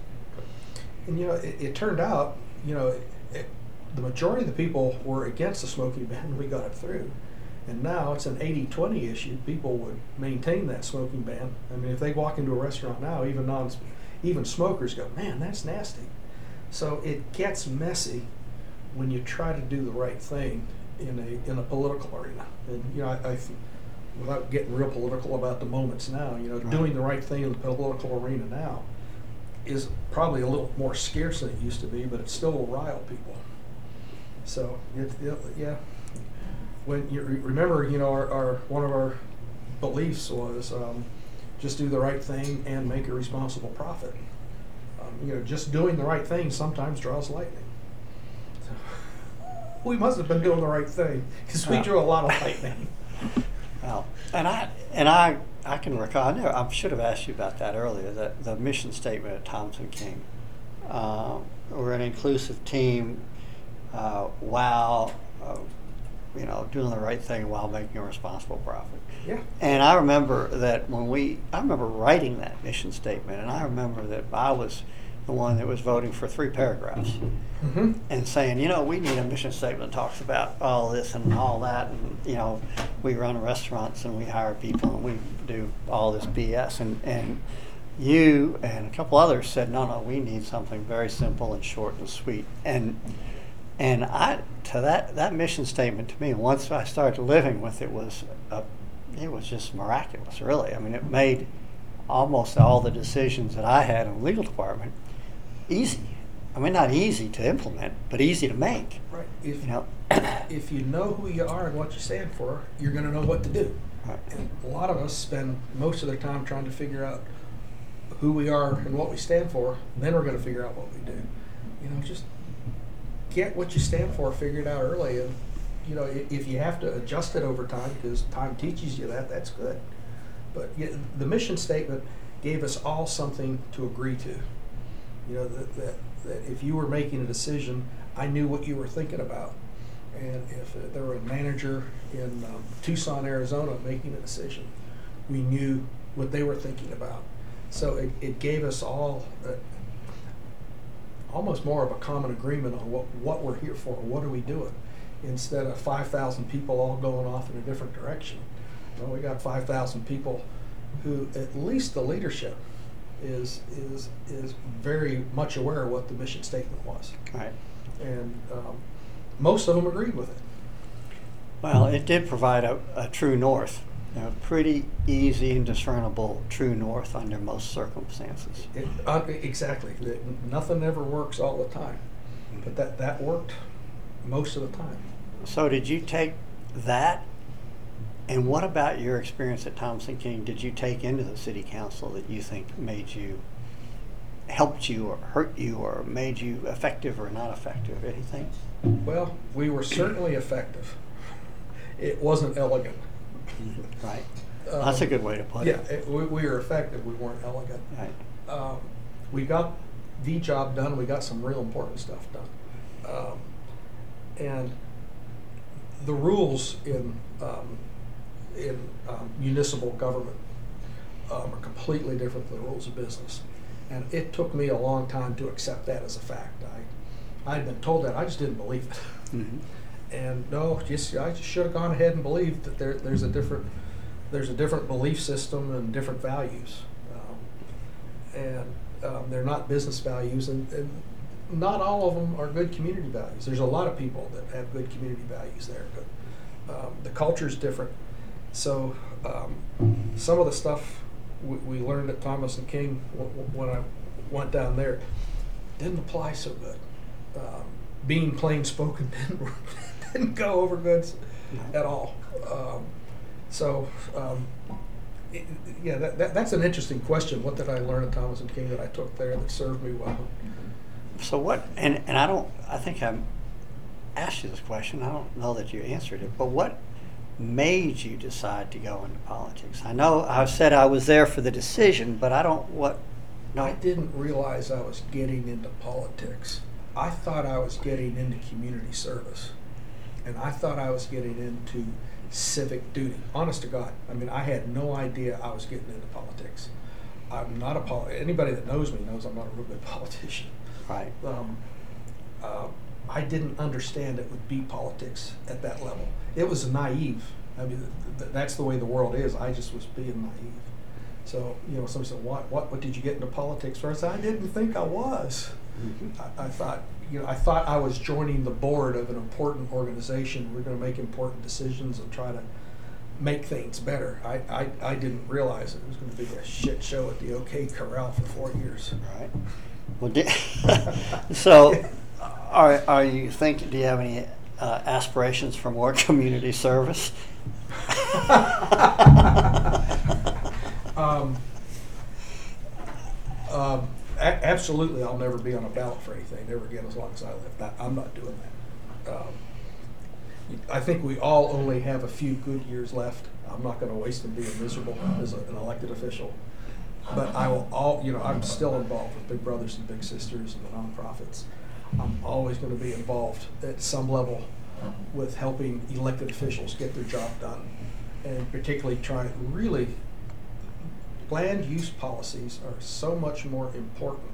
And, you know, it, it turned out, you know, it, it, the majority of the people were against the smoking ban, and we got it through. And now it's an eighty twenty issue. People would maintain that smoking ban. I mean, if they walk into a restaurant now, even non, even smokers go, man, that's nasty. So it gets messy when you try to do the right thing in a in a political arena. And, you know, I, I without getting real political about the moments now, you know, right. doing the right thing in the political arena now is probably a little more scarce than it used to be, but it still will rile people. So, it, it, yeah. When you re- remember, you know, our, our one of our beliefs was um, just do the right thing and make a responsible profit. Um, you know, just doing the right thing sometimes draws lightning. So, we must have been doing the right thing because we wow. drew a lot of lightning. Wow, and I and I. I can recall, I, never, I should have asked you about that earlier, the, the mission statement at Thomas and King. Uh, we're an inclusive team, uh, wow, uh, you know, doing the right thing while making a responsible profit. Yeah. And I remember that when we, I remember writing that mission statement, and I remember that I was the one that was voting for three paragraphs mm-hmm. and saying, you know, we need a mission statement that talks about all this and all that, and, you know, we run restaurants and we hire people and we do all this B S. And, and you and a couple others said, no, no, we need something very simple and short and sweet. And And I, to that, that mission statement to me, once I started living with it, was a, it was just miraculous, really. I mean, it made almost all the decisions that I had in the legal department easy. I mean, not easy to implement, but easy to make. Right. If you know, if you know who you are and what you stand for, you're going to know what to do. Right. And a lot of us spend most of their time trying to figure out who we are and what we stand for. Then we're going to figure out what we do. You know, just get what you stand for figured out early, and you know, if you have to adjust it over time because time teaches you that, that's good. But you know, the mission statement gave us all something to agree to. You know, that, that, that if you were making a decision, I knew what you were thinking about. And if uh, there were a manager in um, Tucson, Arizona making a decision, we knew what they were thinking about. So it, it gave us all uh, almost more of a common agreement on what, what we're here for, what are we doing, instead of five thousand people all going off in a different direction. Well, we got five thousand people who, at least the leadership, is is is very much aware of what the mission statement was. Right. And um, most of them agreed with it. Well, it did provide a, a true north. You know, pretty easy and discernible true north under most circumstances. It, uh, exactly. It, nothing ever works all the time, but that, that worked most of the time. So did you take that, and what about your experience at Thomas and King did you take into the city council that you think made you, helped you or hurt you or made you effective or not effective, anything? Well, we were certainly effective. It wasn't elegant. Right. Um, That's a good way to put yeah, it. Yeah, we, we were effective. We weren't elegant. Right. Um, we got the job done. We got some real important stuff done. Um, and the rules in um, in um, municipal government um, are completely different than the rules of business. And it took me a long time to accept that as a fact. I I had been told that. I just didn't believe it. Mm-hmm. And no, just I just should have gone ahead and believed that there, there's a different, there's a different belief system and different values, um, and um, they're not business values, and, and not all of them are good community values. There's a lot of people that have good community values there, but um, the culture's different. So um, some of the stuff we, we learned at Thomas and King w- w- when I went down there didn't apply so good. Um, being plain spoken didn't. Didn't go over goods at all. Um, so, um, it, yeah, that, that, that's an interesting question. What did I learn at Thomas and King that I took there that served me well? So what, and, and I don't, I think I asked you this question. I don't know that you answered it, but what made you decide to go into politics? I know I said I was there for the decision, but I don't, what, no. I didn't realize I was getting into politics. I thought I was getting into community service. And I thought I was getting into civic duty. Honest to God, I mean, I had no idea I was getting into politics. I'm not a poli- anybody that knows me knows I'm not a real good politician. Right. Um, uh, I didn't understand it would be politics at that level. It was naive. I mean, th- th- that's the way the world is. I just was being naive. So, you know, somebody said, "What? What? What did you get into politics for?" I said, "I didn't think I was." Mm-hmm. I-, I thought. You know, I thought I was joining the board of an important organization. We're going to make important decisions and try to make things better. I, I, I didn't realize it was going to be a shit show at the OK Corral for four years. Right. Well, did, so are are you think? Do you have any uh, aspirations for more community service? um. Um. A- absolutely, I'll never be on a ballot for anything, never again as long as I live. I- I'm not doing that. Um, I think we all only have a few good years left. I'm not going to waste them being miserable as a, an elected official. But I will all, you know, I'm still involved with Big Brothers and Big Sisters and the nonprofits. I'm always going to be involved at some level with helping elected officials get their job done, and particularly trying really land use policies are so much more important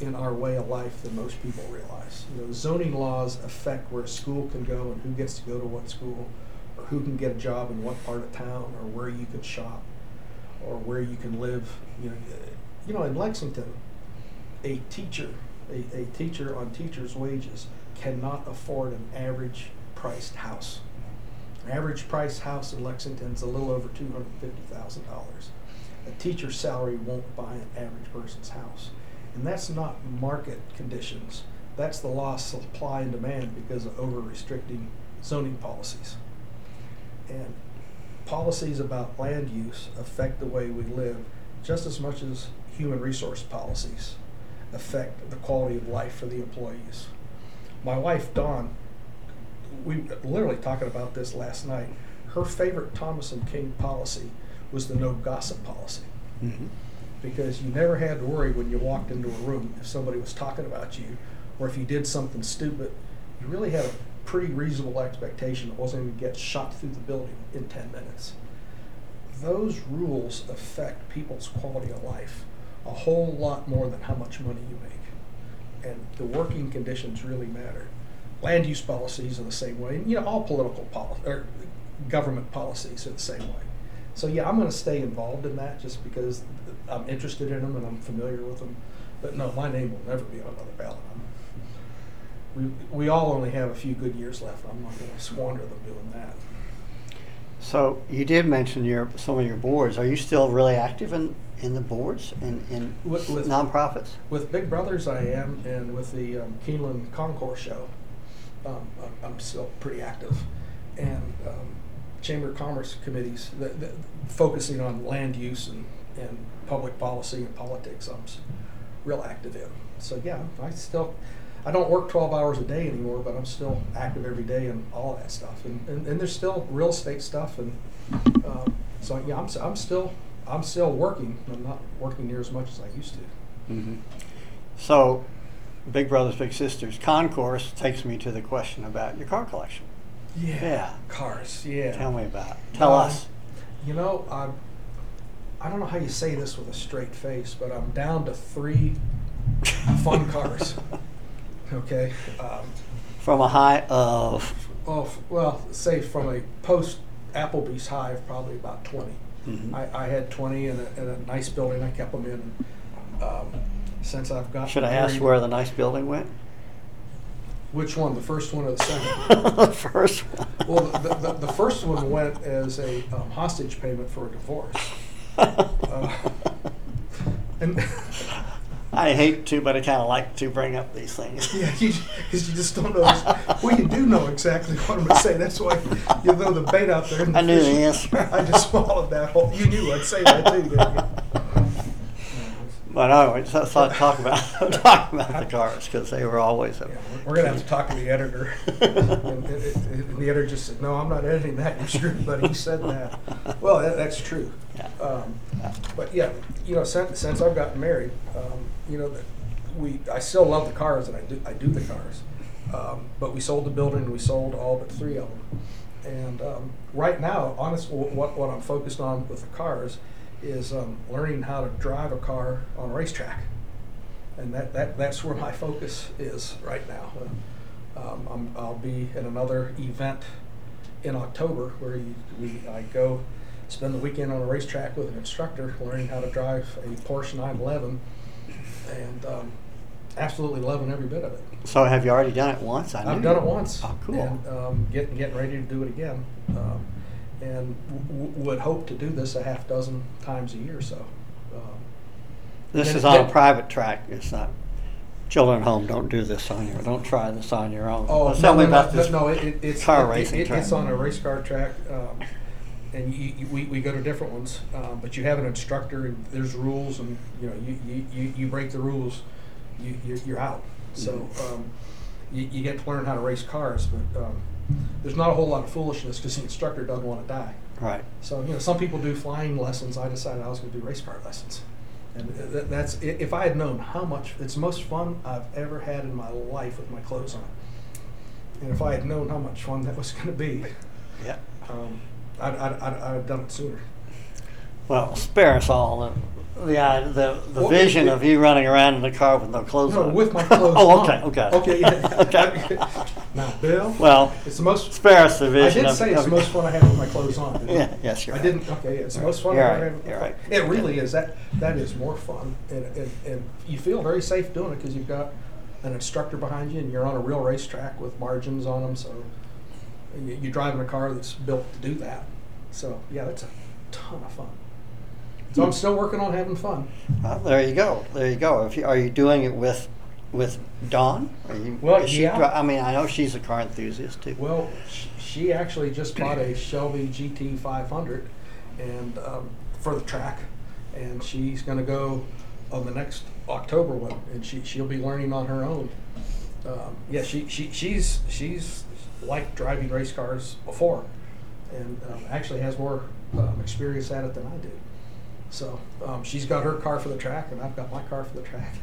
in our way of life than most people realize. You know, zoning laws affect where a school can go and who gets to go to what school, or who can get a job in what part of town, or where you can shop, or where you can live. You know, you know in Lexington, a teacher, a, a teacher on teacher's wages cannot afford an average priced house. An average priced house in Lexington is a little over two hundred fifty thousand dollars. A teacher's salary won't buy an average person's house. And that's not market conditions. That's the law of supply and demand because of over-restricting zoning policies. And policies about land use affect the way we live just as much as human resource policies affect the quality of life for the employees. My wife, Dawn, we were literally talking about this last night. Her favorite Thomas and King policy was the no gossip policy. Mm-hmm. Because you never had to worry when you walked into a room if somebody was talking about you, or if you did something stupid, you really had a pretty reasonable expectation it wasn't going to get shot through the building in ten minutes. Those rules affect people's quality of life a whole lot more than how much money you make. And the working conditions really matter. Land use policies are the same way, and you know all political policy or government policies are the same way. So yeah, I'm going to stay involved in that just because I'm interested in them and I'm familiar with them. But no, my name will never be on another ballot. We, we all only have a few good years left. I'm not going to squander them doing that. So you did mention your some of your boards. Are you still really active in, in the boards and in, in with, with nonprofits? With Big Brothers I am, and with the um, Keeneland Concourse show, um, I'm, I'm still pretty active. And um, Chamber of Commerce committees, the, the, focusing on land use and, and public policy and politics, I'm real active in. So yeah, I still, I don't work twelve hours a day anymore, but I'm still active every day and all that stuff. And, and, and there's still real estate stuff. And uh, so yeah, I'm, I'm still, I'm still working. I'm not working near as much as I used to. Mm-hmm. So Big Brothers Big Sisters Concourse takes me to the question about your car collection. Yeah. yeah. Cars, yeah. Tell me about it. Tell um, us. You know, I I don't know how you say this with a straight face, but I'm down to three fun cars. Okay? Um, from a high of? Oh, well, say from a post-Applebee's high of probably about twenty. Mm-hmm. I, I had twenty in a, in a nice building. I kept them in. Um, since I've got Should I ask where the nice building went? Which one, the first one or the second? The first one. Well, the, the, the first one went as a um, hostage payment for a divorce. Uh, and I hate to, but I kind of like to bring up these things. Yeah, because you, you just don't know. Well, you do know exactly what I'm going to say. That's why you throw the bait out there. And I knew the answer. I just swallowed that whole. You knew I'd say that too. Yeah. But anyway, so I thought talk about talk about the cars because they were always. A yeah, we're gonna have to talk to the editor. and, and, and the editor just said, "No, I'm not editing that. You're screwed." But he said that. Well, that, that's true. Yeah. Um, yeah. But yeah, you know, since, since I've gotten married, um, you know, we I still love the cars and I do I do the cars, um, but we sold the building and we sold all but three of them. And um, right now, honestly, what what I'm focused on with the cars is um, learning how to drive a car on a racetrack. And that, that, that's where my focus is right now. Uh, um, I'm, I'll be at another event in October where you, we, I go spend the weekend on a racetrack with an instructor learning how to drive a Porsche nine eleven and um, absolutely loving every bit of it. So have you already done it once? I I've done it once. Oh, cool. And um, getting, getting ready to do it again. Um, and w would hope to do this a half dozen times a year or so. Um, this is on a private track. It's not children at home. Don't do this on your. Don't try this on your own. Oh, well, no, no, about no, this no, it, it's car it, racing. It, it, it's on a race car track, um, and you, you, we we go to different ones. Um, but you have an instructor, and there's rules, and you know you you, you, you break the rules, you, you you're out. So um, you, you get to learn how to race cars, but. Um, There's not a whole lot of foolishness because the instructor doesn't want to die. Right. So you know, some people do flying lessons. I decided I was going to do race car lessons, and th that's if I had known how much it's the most fun I've ever had in my life with my clothes on. And if I had known how much fun that was going to be, yeah, um, I'd, I'd, I'd, I'd have done it sooner. Well, spare us all the the the, the well, vision it, of you running around in the car with no clothes no, on. No, with my clothes oh, on. Oh, okay, okay. Okay, yeah. Okay. Now, Bill, well, it's the most, spare us the vision. I did say of, it's okay. the most fun I had with my clothes on. Yeah, yes, you're I right. didn't, okay, it's the most fun you're I right. had with my right. It really yeah. is. That, that is more fun. And, and, and you feel very safe doing it because you've got an instructor behind you and you're on a real racetrack with margins on them. So you, you drive in a car that's built to do that. So, yeah, that's a ton of fun. So I'm still working on having fun. Well, there you go. There you go. If you, are you doing it with with Dawn? Are you, well, she, yeah. I mean, I know she's a car enthusiast too. Well, she actually just bought a Shelby G T five hundred, and um, for the track, and she's going to go on the next October one, and she she'll be learning on her own. Um, yeah, she she she's she's liked driving race cars before, and um, actually has more um, experience at it than I do. So um, she's got her car for the track, and I've got my car for the track.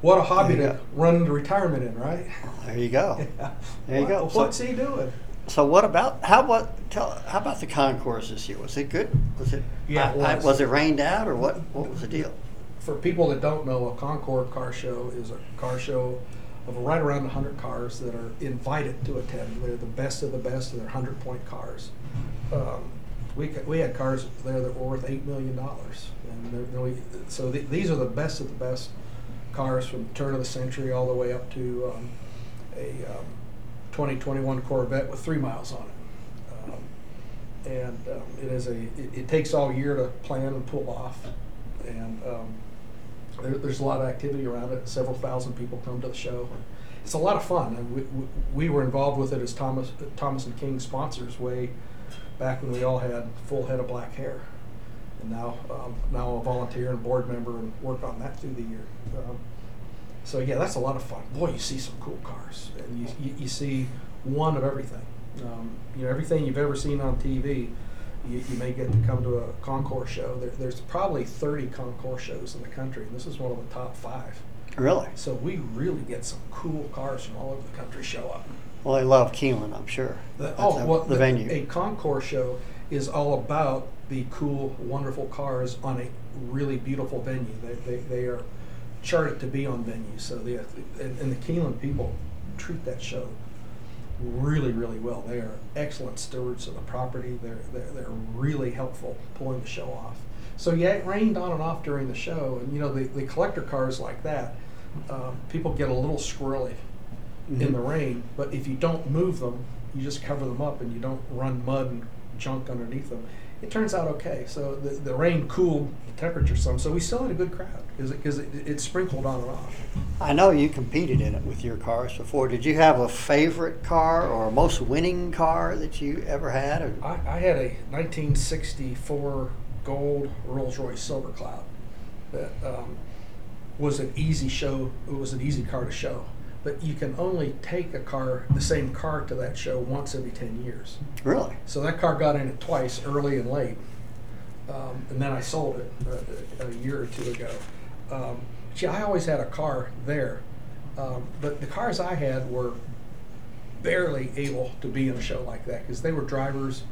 What a hobby to go. Run into retirement in, right? There you go. Yeah. There you well, go. What's so, he doing? So what about how what tell how about the concourse this year? Was it good? Was it? Yeah. I, it was. I, was it rained out, or what? What was the deal? For people that don't know, a Concours car show is a car show of right around one hundred cars that are invited to attend. They're the best of the best, and they're one hundred point cars. Um, We we had cars there that were worth eight million dollars, and they're, they're, we, so th- these are the best of the best cars from the turn of the century all the way up to um, a um, twenty twenty-one Corvette with three miles on it. Um, and um, it is a it, it takes all year to plan and pull off, and um, there, there's a lot of activity around it. Several thousand people come to the show. It's a lot of fun, and we we, we were involved with it as Thomas Thomas and King sponsors way back when we all had full head of black hair, and now um, now I'm a volunteer and board member and work on that through the year. Um, so yeah, that's a lot of fun. Boy, you see some cool cars, and you you, you see one of everything. Um, you know, everything you've ever seen on T V, you, you may get to come to a Concours show. There, there's probably thirty Concours shows in the country, and this is one of the top five. Really? So we really get some cool cars from all over the country show up. Well, they love Keeneland, I'm sure. The, oh, a, well, the, the venue. A Concours show is all about the cool, wonderful cars on a really beautiful venue. They they, they are charted to be on venues, so they and, and the Keeneland people treat that show really, really well. They are excellent stewards of the property. They're they're, they're really helpful pulling the show off. So yeah, it rained on and off during the show, and you know the, the collector cars like that, um, people get a little squirrely in the rain, but if you don't move them, you just cover them up and you don't run mud and junk underneath them, it turns out okay. So the, the rain cooled the temperature some, so we still had a good crowd because it, it, it sprinkled on and off. I know you competed in it with your cars before. Did you have a favorite car or a most winning car that you ever had? Or? I, I had a nineteen sixty-four gold Rolls-Royce Silver Cloud that um, was an easy show. It was an easy car to show. But you can only take a car, the same car, to that show once every ten years. Really? So that car got in it twice, early and late, um, and then I sold it a, a year or two ago. Um, see, I always had a car there, um, but the cars I had were barely able to be in a show like that because they were drivers.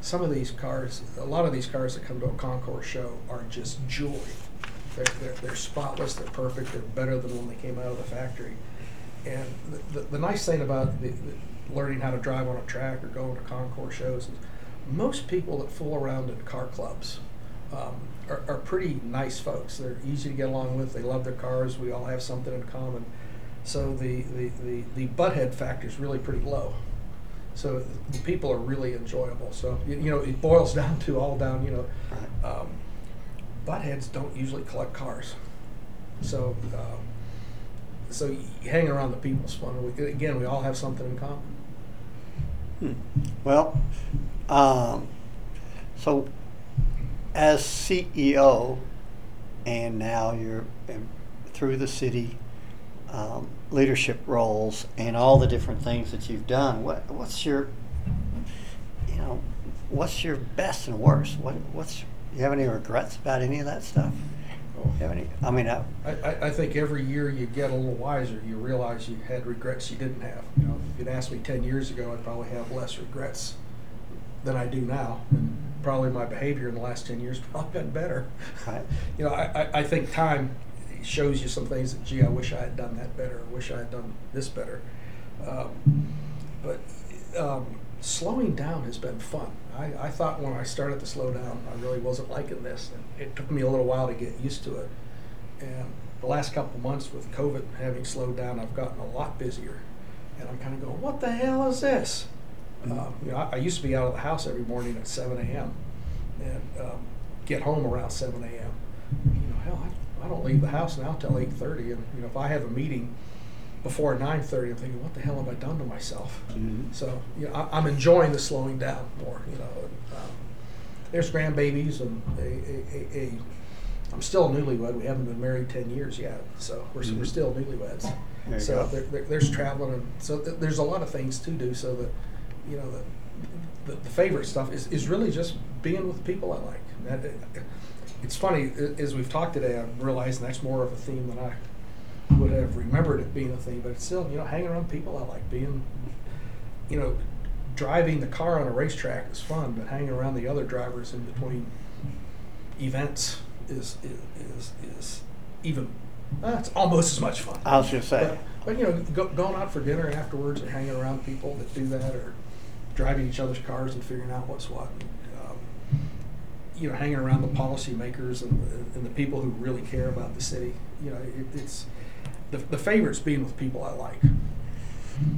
Some of these cars, a lot of these cars that come to a Concours show are just jewelry. They're, they're, they're spotless, they're perfect, they're better than when they came out of the factory. And the, the, the nice thing about the, the learning how to drive on a track or going to Concours shows is most people that fool around in car clubs um, are, are pretty nice folks. They're easy to get along with. They love their cars. We all have something in common. So the, the, the, the butthead factor is really pretty low. So the people are really enjoyable. So, you, you know, it boils down to all down, you know, um, buttheads don't usually collect cars. So... Um, So you hang around the people's fun. We, again, we all have something in common. Hmm. Well, um, so as C E O, and now you're through the city um, leadership roles and all the different things that you've done. What what's your you know what's your best and worst? What what's you have any regrets about any of that stuff? You have any, I mean, I, I, I think every year you get a little wiser. You realize you had regrets you didn't have. You know, if you'd asked me ten years ago, I'd probably have less regrets than I do now. And probably my behavior in the last ten years probably been better. Right. You know, I, I, I think time shows you some things that, gee, I wish I had done that better. I wish I had done this better. Um, but um, slowing down has been fun. I, I thought when I started to slow down, I really wasn't liking this. And it took me a little while to get used to it. And the last couple of months with COVID having slowed down, I've gotten a lot busier. And I'm kind of going, what the hell is this? Um, you know, I, I used to be out of the house every morning at seven a m and um, get home around seven a m You know, hell, I, I don't leave the house now till eight thirty. And you know, if I have a meeting before nine thirty, I'm thinking, what the hell have I done to myself? Mm-hmm. So, you know, I, I'm enjoying the slowing down more. You know, and, um, there's grandbabies, and a, a, a, a, I'm still newlywed. We haven't been married ten years yet, so we're, mm-hmm. we're still newlyweds. There so there, there, there's traveling, and so th there's a lot of things to do. So that, you know, the, the, the favorite stuff is, is really just being with people I like. That, it, it's funny, as we've talked today, I'm realizing that's more of a theme than I would have remembered it being a thing, but it's still, you know, hanging around people I like. Being, you know, driving the car on a racetrack is fun, but hanging around the other drivers in between events is is is, is even uh, it's almost as much fun. I was just saying, but, but you know, go, going out for dinner afterwards and hanging around people that do that, or driving each other's cars and figuring out what's what. And, um, you know, hanging around the policymakers and, and the people who really care about the city. You know, it, it's. The, the favorite's being with people I like.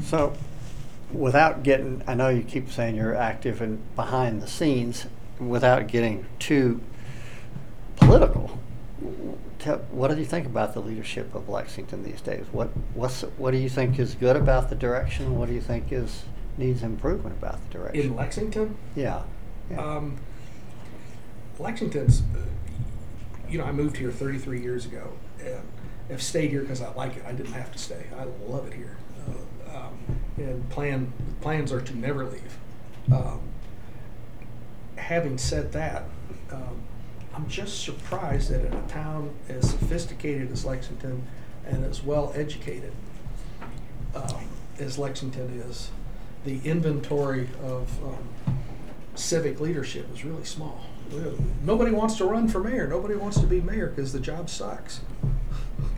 So, without getting, I know you keep saying you're active and behind the scenes, without getting too political, tell, what do you think about the leadership of Lexington these days? What what's what do you think is good about the direction? What do you think is needs improvement about the direction? In Lexington? Yeah. yeah. Um, Lexington's, uh, you know, I moved here thirty-three years ago, and have stayed here because I like it. I didn't have to stay. I love it here. Uh, um, and plan plans are to never leave. Um, having said that, um, I'm just surprised that in a town as sophisticated as Lexington and as well educated um, as Lexington is, the inventory of um, civic leadership is really small. Nobody wants to run for mayor. Nobody wants to be mayor because the job sucks.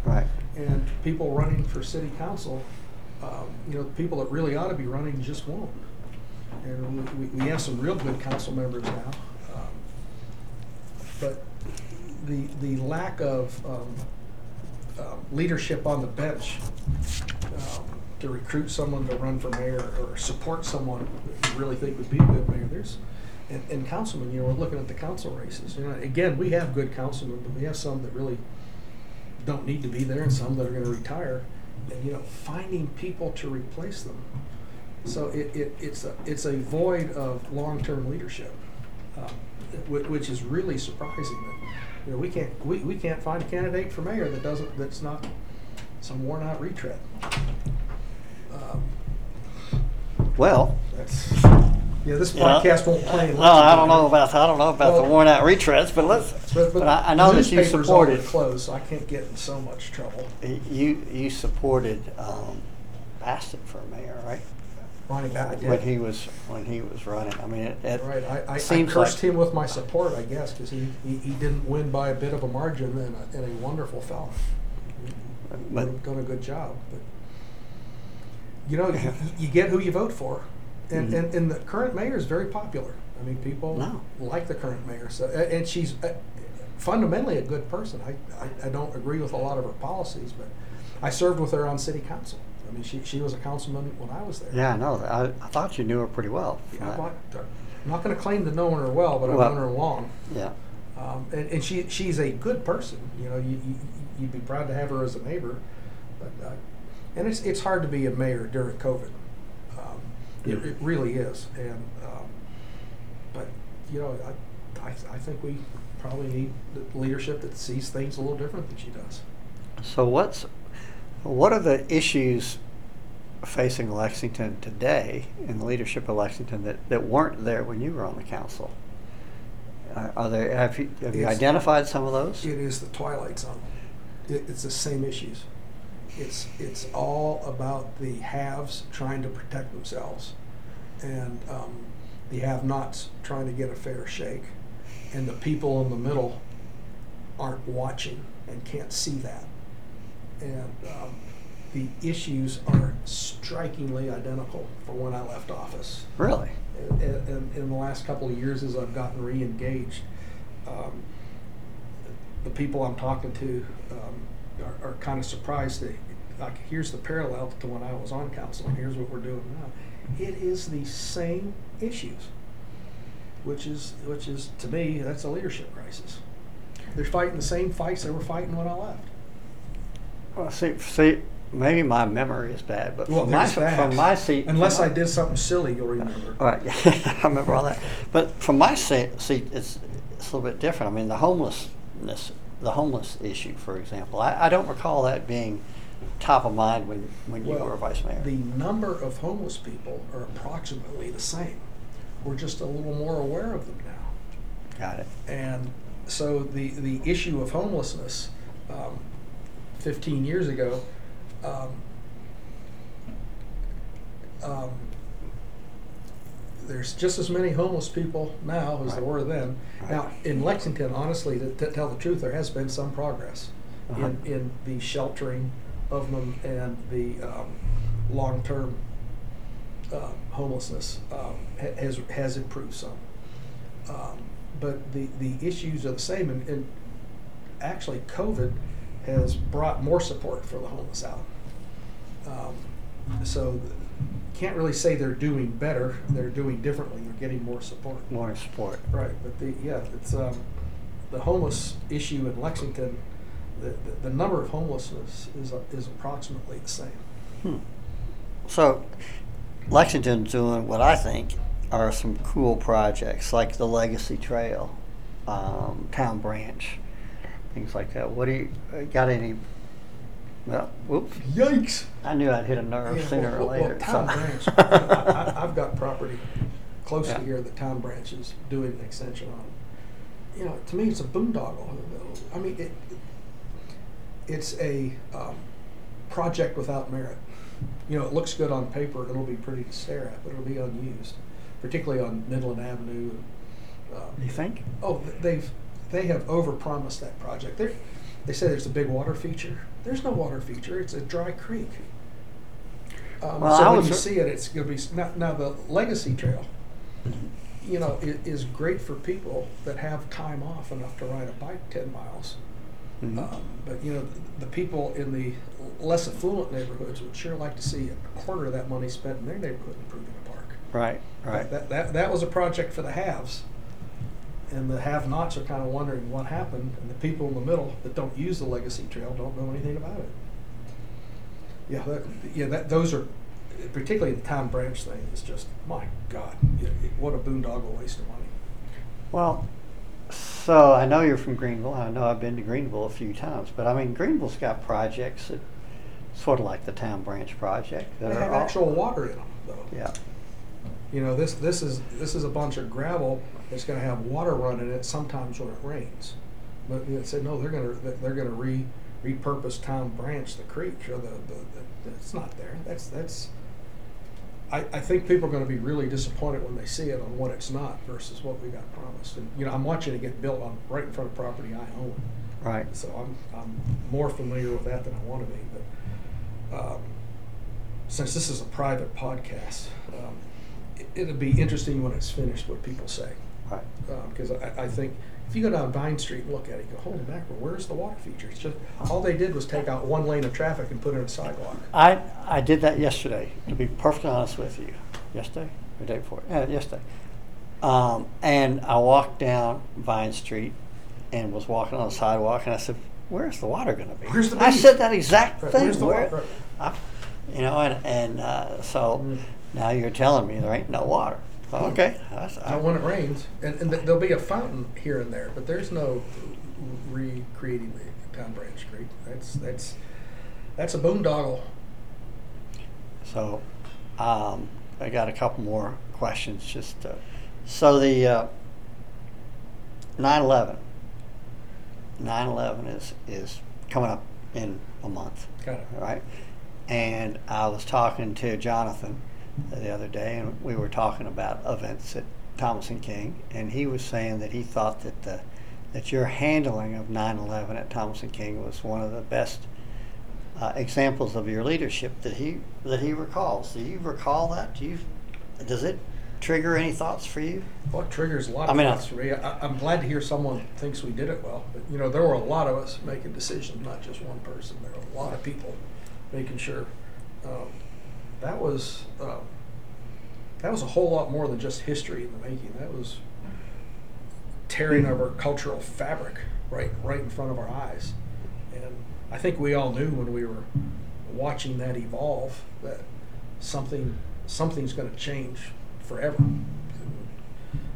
Right. And people running for city council, um, you know, people that really ought to be running just won't. And we, we, we have some real good council members now. Um, but the the lack of um, uh, leadership on the bench um, to recruit someone to run for mayor or support someone that you really think would be a good mayor, there's, and, and councilmen, you know, we're looking at the council races. You know, again, we have good councilmen, but we have some that really don't need to be there, and some that are going to retire, and you know, finding people to replace them. So it, it, it's a it's a void of long-term leadership, um, which is really surprising. That you know we can't we, we can't find a candidate for mayor that doesn't that's not some worn-out retread. Um, well, that's yeah. This yeah, podcast won't play. No, I don't know about I don't know about well, the worn-out retreads, but let's. But, but, but I, I know that you supported. Close, so I can't get in so much trouble. You you supported um, Bassett for mayor, right? Ronnie Bassett. When he was when he was running. I mean, it, it right. I, I, seems I cursed like him with my support, I guess, because he, he, he didn't win by a bit of a margin, and a, and a wonderful fellow. But done a good job. But you know, you, you get who you vote for, and mm-hmm. and, and the current mayor is very popular. I mean, people no. like the current mayor, so and she's. Fundamentally a good person. I, I, I don't agree with a lot of her policies, but I served with her on city council. I mean, she, she was a councilman when I was there. Yeah, no, I, I thought you knew her pretty well. Yeah, I'm not, not going to claim to know her well, but I've well, known her long. Yeah. Um, and and she, she's a good person. You know, you, you, you'd be proud to have her as a neighbor. But uh, and it's, it's hard to be a mayor during COVID. Um, yeah. it, it really is. And um, but, you know, I, I, I think we... probably need leadership that sees things a little different than she does. So what's, what are the issues facing Lexington today in the leadership of Lexington that, that weren't there when you were on the council? Are there, have you, have you identified some of those? It is the Twilight Zone. It, it's the same issues. It's, it's all about the haves trying to protect themselves, and um, the have-nots trying to get a fair shake, and the people in the middle aren't watching and can't see that. And um, the issues are strikingly identical from when I left office. Really? In, in, in the last couple of years, as I've gotten re-engaged, um, the people I'm talking to um, are, are kind of surprised that, like, here's the parallel to when I was on council, and here's what we're doing now. It is the same issues, which is, which is to me, that's a leadership crisis. They're fighting the same fights they were fighting when I left. Well, see, see, maybe my memory is bad, but well, from, my, from my seat... Unless I did something silly, you'll remember. All right, I remember all that. But from my seat, seat it's, it's a little bit different. I mean, the homelessness, the homeless issue, for example, I, I don't recall that being top of mind when, when well, you were vice mayor. The number of homeless people are approximately the same. We're just a little more aware of them now. Got it. And so the, the issue of homelessness... Um, fifteen years ago, um, um, there's just as many homeless people now as right. there were then. Right. Now, in Lexington, honestly, to, to tell the truth, there has been some progress uh-huh. in, in the sheltering of them and the um, long-term uh, homelessness um, has has improved some. Um, but the, the issues are the same, and, and actually COVID has brought more support for the homeless out. Um, so can't really say they're doing better. They're doing differently. They're getting more support. More support. Right. But the, yeah, it's um, the homeless issue in Lexington, the, the, the number of homelessness is, is approximately the same. Hmm. So Lexington's doing what I think are some cool projects, like the Legacy Trail, um, Town Branch, things like that. What do you, got any, well, whoops. Yikes! I knew I'd hit a nerve yeah, sooner well, or later. Well, Town so. Branch, I, I, I've got property close yeah. to here, the Town Branch is doing an extension on it. You know, to me it's a boondoggle. I mean, it, it's a um, project without merit. You know, it looks good on paper, it'll be pretty to stare at, but it'll be unused, particularly on Midland Avenue. Um, you think? Oh, they've, They have overpromised that project. They're, they say there's a big water feature. There's no water feature. It's a dry creek. Um, well, so I when you see it, it's going to be now, now the Legacy Trail. You know, it is great for people that have time off enough to ride a bike ten miles. Mm-hmm. um, but you know, the, the people in the less affluent neighborhoods would sure like to see a quarter of that money spent in their neighborhood improving a park. Right. Right. But that that that was a project for the haves. And the have-nots are kind of wondering what happened, and the people in the middle that don't use the Legacy Trail don't know anything about it. Yeah, that, yeah, that, those are, particularly the Town Branch thing is just, my God, it, it, what a boondoggle waste of money. Well, so I know you're from Greenville. I know I've been to Greenville a few times, but I mean, Greenville's got projects that sort of like the Town Branch project. That they have actual water in them, though. Yeah. You know, this this is this is a bunch of gravel that's going to have water running in it sometimes when it rains. But it said no, they're going to they're going to re repurpose Town Branch, the creek, or the, the, the it's not there. That's that's. I, I think people are going to be really disappointed when they see it on what it's not versus what we got promised. And you know, I'm watching it get built on right in front of property I own. Right. So I'm I'm more familiar with that than I want to be. But um, since this is a private podcast. Um, It'll be interesting when it's finished what people say. Right. Because um, I, I think if you go down Vine Street and look at it, you go, holy mackerel, where's the water feature? It's just, all they did was take out one lane of traffic and put in a sidewalk. I, I did that yesterday, to be perfectly honest with you. Yesterday? Or the day before? Yeah, yesterday. Um, and I walked down Vine Street and was walking on the sidewalk, and I said, where's the water going to be? Where's the I said that exact right. thing. Where's the Where, water? I, you know, and, and uh, so... Mm. Now you're telling me there ain't no water. Oh, okay. That's, I, now when it rains, and, and th- there'll be a fountain here and there, but there's no recreating the Town Branch Creek. That's that's that's a boondoggle. So, um, I got a couple more questions. Just to, so the uh, nine eleven. nine eleven is, is coming up in a month. Got it. Right? And I was talking to Jonathan the other day, and we were talking about events at Thomas and King, and he was saying that he thought that the that your handling of nine eleven at Thomas and King was one of the best uh, examples of your leadership that he that he recalls. Do you recall that? Do you does it trigger any thoughts for you? Well, it triggers a lot I of mean, thoughts I, for me. I, I'm glad to hear someone thinks we did it well. But you know, there were a lot of us making decisions, not just one person. There were a lot of people making sure. Um, that was uh, that was a whole lot more than just history in the making. That was tearing of our cultural fabric right right in front of our eyes. And I think we all knew when we were watching that evolve that something something's going to change forever.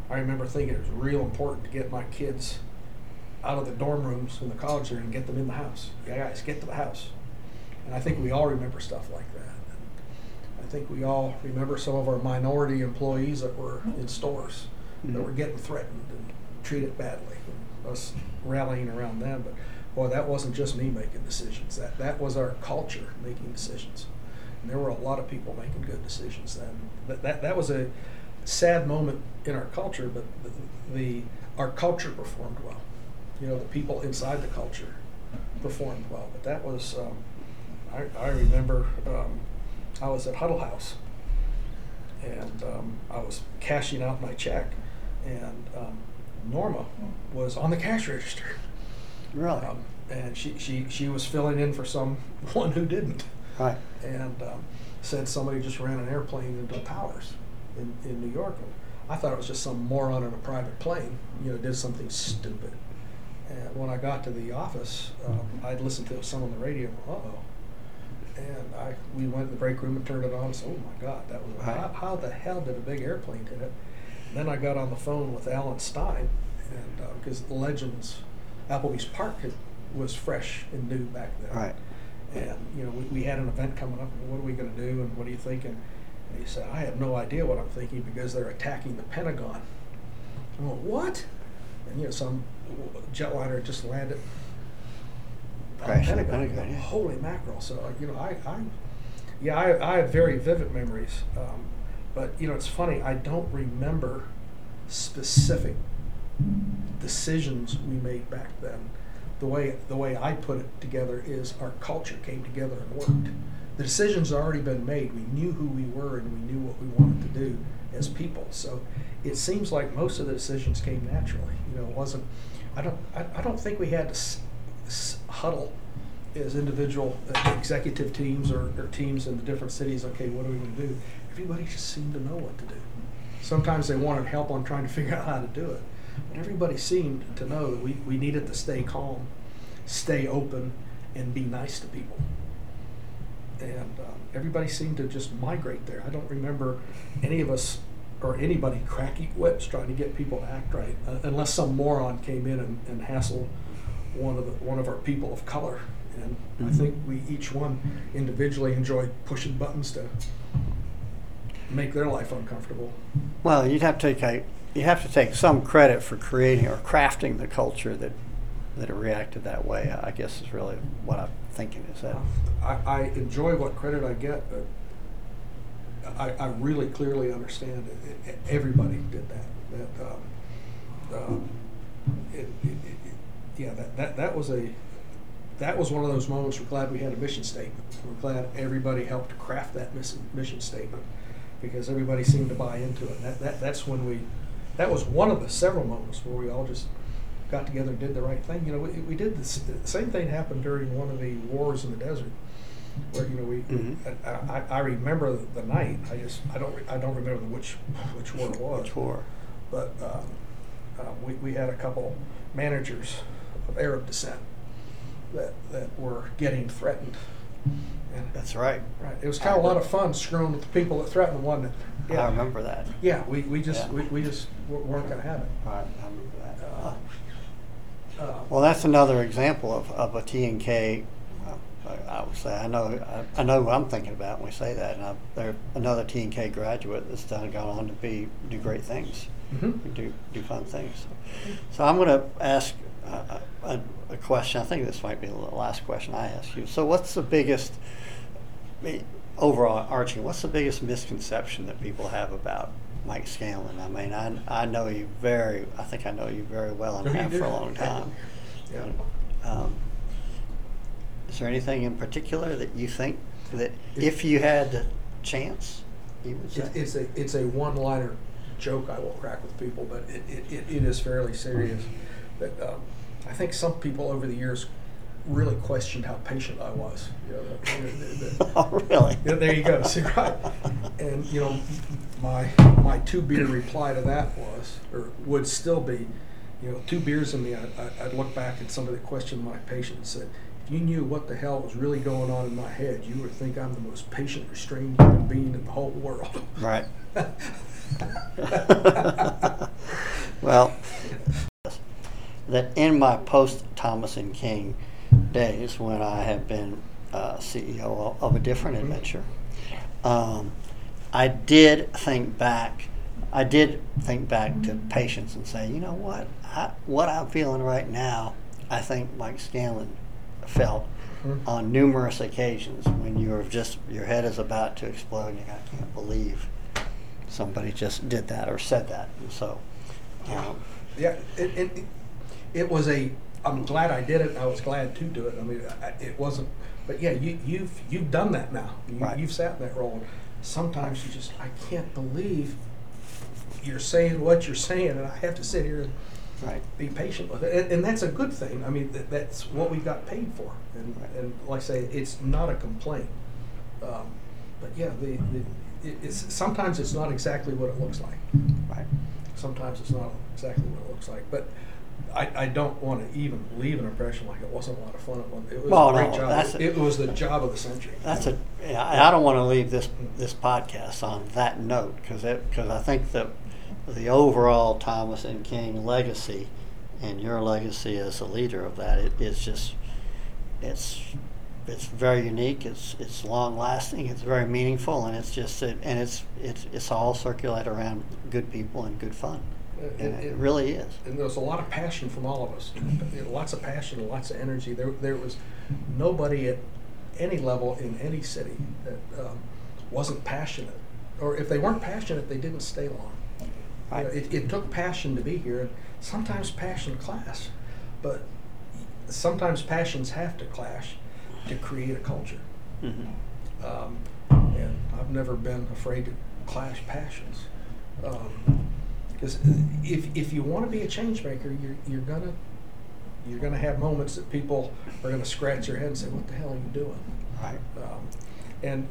I remember thinking it was real important to get my kids out of the dorm rooms in the college there and get them in the house. Yeah, guys, get to the house. And I think we all remember stuff like that. And I think we all remember some of our minority employees that were in stores mm-hmm. that were getting threatened and treated badly, and us rallying around them. But boy, that wasn't just me making decisions. That that was our culture making decisions. And there were a lot of people making good decisions then. That that, that was a sad moment in our culture, but the, the our culture performed well. You know, the people inside the culture performed well. But that was, um, I, I remember um, I was at Huddle House, and um, I was cashing out my check, and um, Norma was on the cash register. Really? Um, and she, she, she was filling in for someone who didn't. Right. And um, said somebody just ran an airplane into the towers in, in New York. And I thought it was just some moron in a private plane, you know, did something stupid. And when I got to the office, um, I'd listened to some on the radio, uh-oh. And I, we went in the break room and turned it on and said, oh my God, that was, right. how, how the hell did a big airplane hit it? Then I got on the phone with Alan Stein, and because uh, the Legends, Applebee's Park had, was fresh and new back then. Right. And you know, we, we had an event coming up. And what are we going to do? And what are you thinking? And he said, I have no idea what I'm thinking because they're attacking the Pentagon. I went, what? And you know, some jetliner just landed. Crash the Pentagon. The Pentagon went, yeah. Holy mackerel! So uh, you know, I, I yeah, I, I have very vivid memories. Um, But, you know, it's funny, I don't remember specific decisions we made back then. The way the way I put it together is our culture came together and worked. The decisions had already been made. We knew who we were and we knew what we wanted to do as people. So it seems like most of the decisions came naturally. You know, it wasn't, I don't, I, I don't think we had to s- s- huddle as individual executive teams or, or teams in the different cities, okay, what are we going to do? Everybody just seemed to know what to do. Sometimes they wanted help on trying to figure out how to do it. But everybody seemed to know that we, we needed to stay calm, stay open, and be nice to people. And um, everybody seemed to just migrate there. I don't remember any of us or anybody cracking whips trying to get people to act right, uh, unless some moron came in and, and hassled one of the, one of our people of color. And mm-hmm. I think we each one individually enjoyed pushing buttons to make their life uncomfortable. Well, you'd have to take a, you have to take some credit for creating or crafting the culture that that reacted that way. I guess is really what I'm thinking is that. I, I enjoy what credit I get, but I, I really clearly understand it. It, everybody did that. That um, um, it, it, it, yeah, that, that that was a that was one of those moments. We're glad we had a mission statement. We're glad everybody helped craft that mission mission statement, because everybody seemed to buy into it. That, that that's when we, that was one of the several moments where we all just got together and did the right thing. You know, we, we did this, the same thing happened during one of the wars in the desert, where you know we. Mm-hmm. I, I, I remember the night. I just I don't I don't remember which which war it was. Which war? But um, uh, we we had a couple managers of Arab descent that that were getting threatened. And that's right. Right. It was kind of a lot of fun screwing with the people that threatened, wasn't it? Yeah. I remember that. Yeah, we, we just yeah. We, we just weren't going to have it. Right. I remember that. Uh, uh, well, that's another example of, of a T and K. Uh, I would say I know I, I know what I'm thinking about when we say that, and I, there another T and K graduate that's done gone on to be do great things. mm-hmm. do do fun things. So I'm going to ask a, a, a question. I think this might be the last question I ask you. So what's the biggest, overall arching, what's the biggest misconception that people have about Mike Scanlon? I mean, I, I know you very, I think I know you very well and have for a long time. Yeah. Um, is there anything in particular that you think that it, if you had the chance, you would say? It, it's a it's a one-liner joke I will crack with people, but it, it, it, it is fairly serious. But um, I think some people over the years really questioned how patient I was. You know, the, the, the, oh, really? You know, there you go. See, right? And you know, my my two beer reply to that was, or would still be, you know, two beers in me. I, I, I'd look back at somebody that questioned my patience and said, "If you knew what the hell was really going on in my head, you would think I'm the most patient, restrained human being in the whole world." Right. Well, that in my post Thomas and King days, when I have been uh, C E O of a different mm-hmm. adventure, um, I did think back. I did think back to patience and say, you know what, I, what I'm feeling right now, I think Mike Scanlon felt mm-hmm. on numerous occasions when you're just your head is about to explode. And you go, I can't believe somebody just did that or said that. And so, um, yeah, it, it it was a. I'm glad I did it. And I was glad to do it. I mean, I, it wasn't. But yeah, you, you've you've done that now. You, right. You've sat in that role. Sometimes you just, I can't believe you're saying what you're saying, and I have to sit here and right. be patient with it. And, and that's a good thing. I mean, that, that's what we got paid for. And, right. and like I say, it's not a complaint. Um, but yeah, the, the it, it's, sometimes it's not exactly what it looks like. Right. Sometimes it's not exactly what it looks like. But I, I don't want to even leave an impression like it wasn't a lot of fun. It was well, a great no, job. It, a, it was the job of the century. That's a. Yeah, I don't want to leave this this podcast on that note because because I think that the overall Thomas and King legacy and your legacy as a leader of that it, it's just it's it's very unique. It's it's long lasting. It's very meaningful, and it's just it, and it's it's it's all circulate around good people and good fun. And it, it really is. And there was a lot of passion from all of us. Lots of passion, lots of energy. There, there was nobody at any level in any city that um, wasn't passionate. Or if they weren't passionate, they didn't stay long. Right. You know, it, it took passion to be here. And sometimes passion clashes, but sometimes passions have to clash to create a culture. Mm-hmm. Um, and I've never been afraid to clash passions. Um, Because if if you want to be a change maker, you're you're gonna you're gonna have moments that people are gonna scratch their head and say, "What the hell are you doing?" Right. Um, and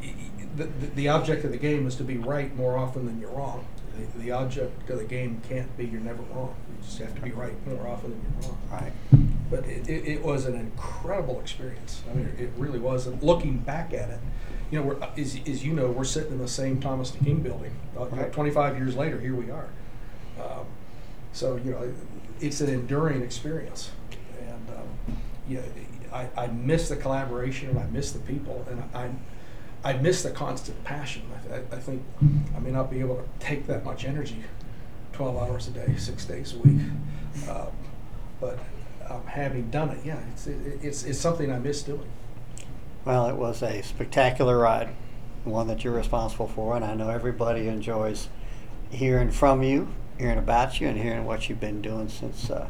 the, the the object of the game is to be right more often than you're wrong. The, the object of the game can't be you're never wrong. You just have to be right more often than you're wrong. Right. But it, it, it was an incredible experience. I mean, it really was. And looking back at it, you know, we're, as, as you know, we're sitting in the same Thomas and King building. Right. twenty-five years later, here we are. Um, so, you know, it's an enduring experience. And, um, you know, I, I miss the collaboration and I miss the people and I I miss the constant passion. I, I think I may not be able to take that much energy twelve hours a day, six days a week. Um, but um, having done it, yeah, it's, it, it's, it's something I miss doing. Well, it was a spectacular ride, one that you're responsible for, and I know everybody enjoys hearing from you. Hearing about you and hearing what you've been doing since uh,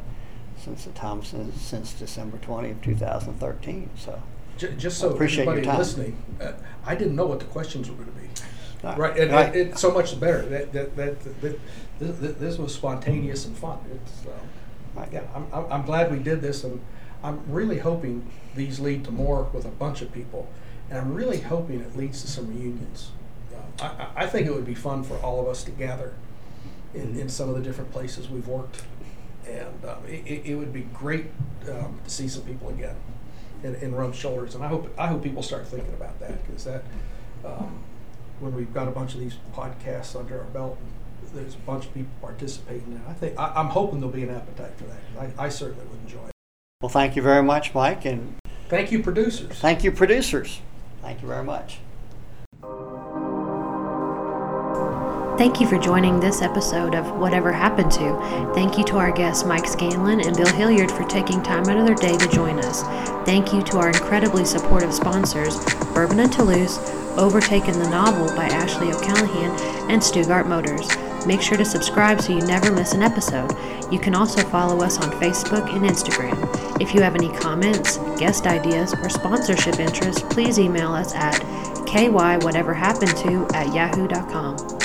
since the Thompson since December twentieth of two thousand thirteen. So just, just so everybody listening, uh, I didn't know what the questions were going to be. Right, right. And, right. It, it, so much the better. That that that, that, that this, this was spontaneous and fun. It's, uh, right. Yeah, I'm I'm glad we did this, and I'm really hoping these lead to more with a bunch of people, and I'm really hoping it leads to some reunions. Uh, I I think it would be fun for all of us to gather. In, in some of the different places we've worked, and um, it, it would be great um, to see some people again, and, and rub shoulders. And I hope I hope people start thinking about that because that um, when we've got a bunch of these podcasts under our belt, there's a bunch of people participating. And I think I, I'm hoping there'll be an appetite for that. I, I certainly would enjoy it. Well, thank you very much, Mike, and thank you, producers. Thank you, producers. Thank you very much. Thank you for joining this episode of Whatever Happened To. Thank you to our guests Mike Scanlon and Bill Hilliard for taking time out of their day to join us. Thank you to our incredibly supportive sponsors, Bourbon and Toulouse, Overtaken the Novel by Ashley O'Callaghan, and Stuttgart Motors. Make sure to subscribe so you never miss an episode. You can also follow us on Facebook and Instagram. If you have any comments, guest ideas, or sponsorship interests, please email us at k y whatever happened to at yahoo dot com.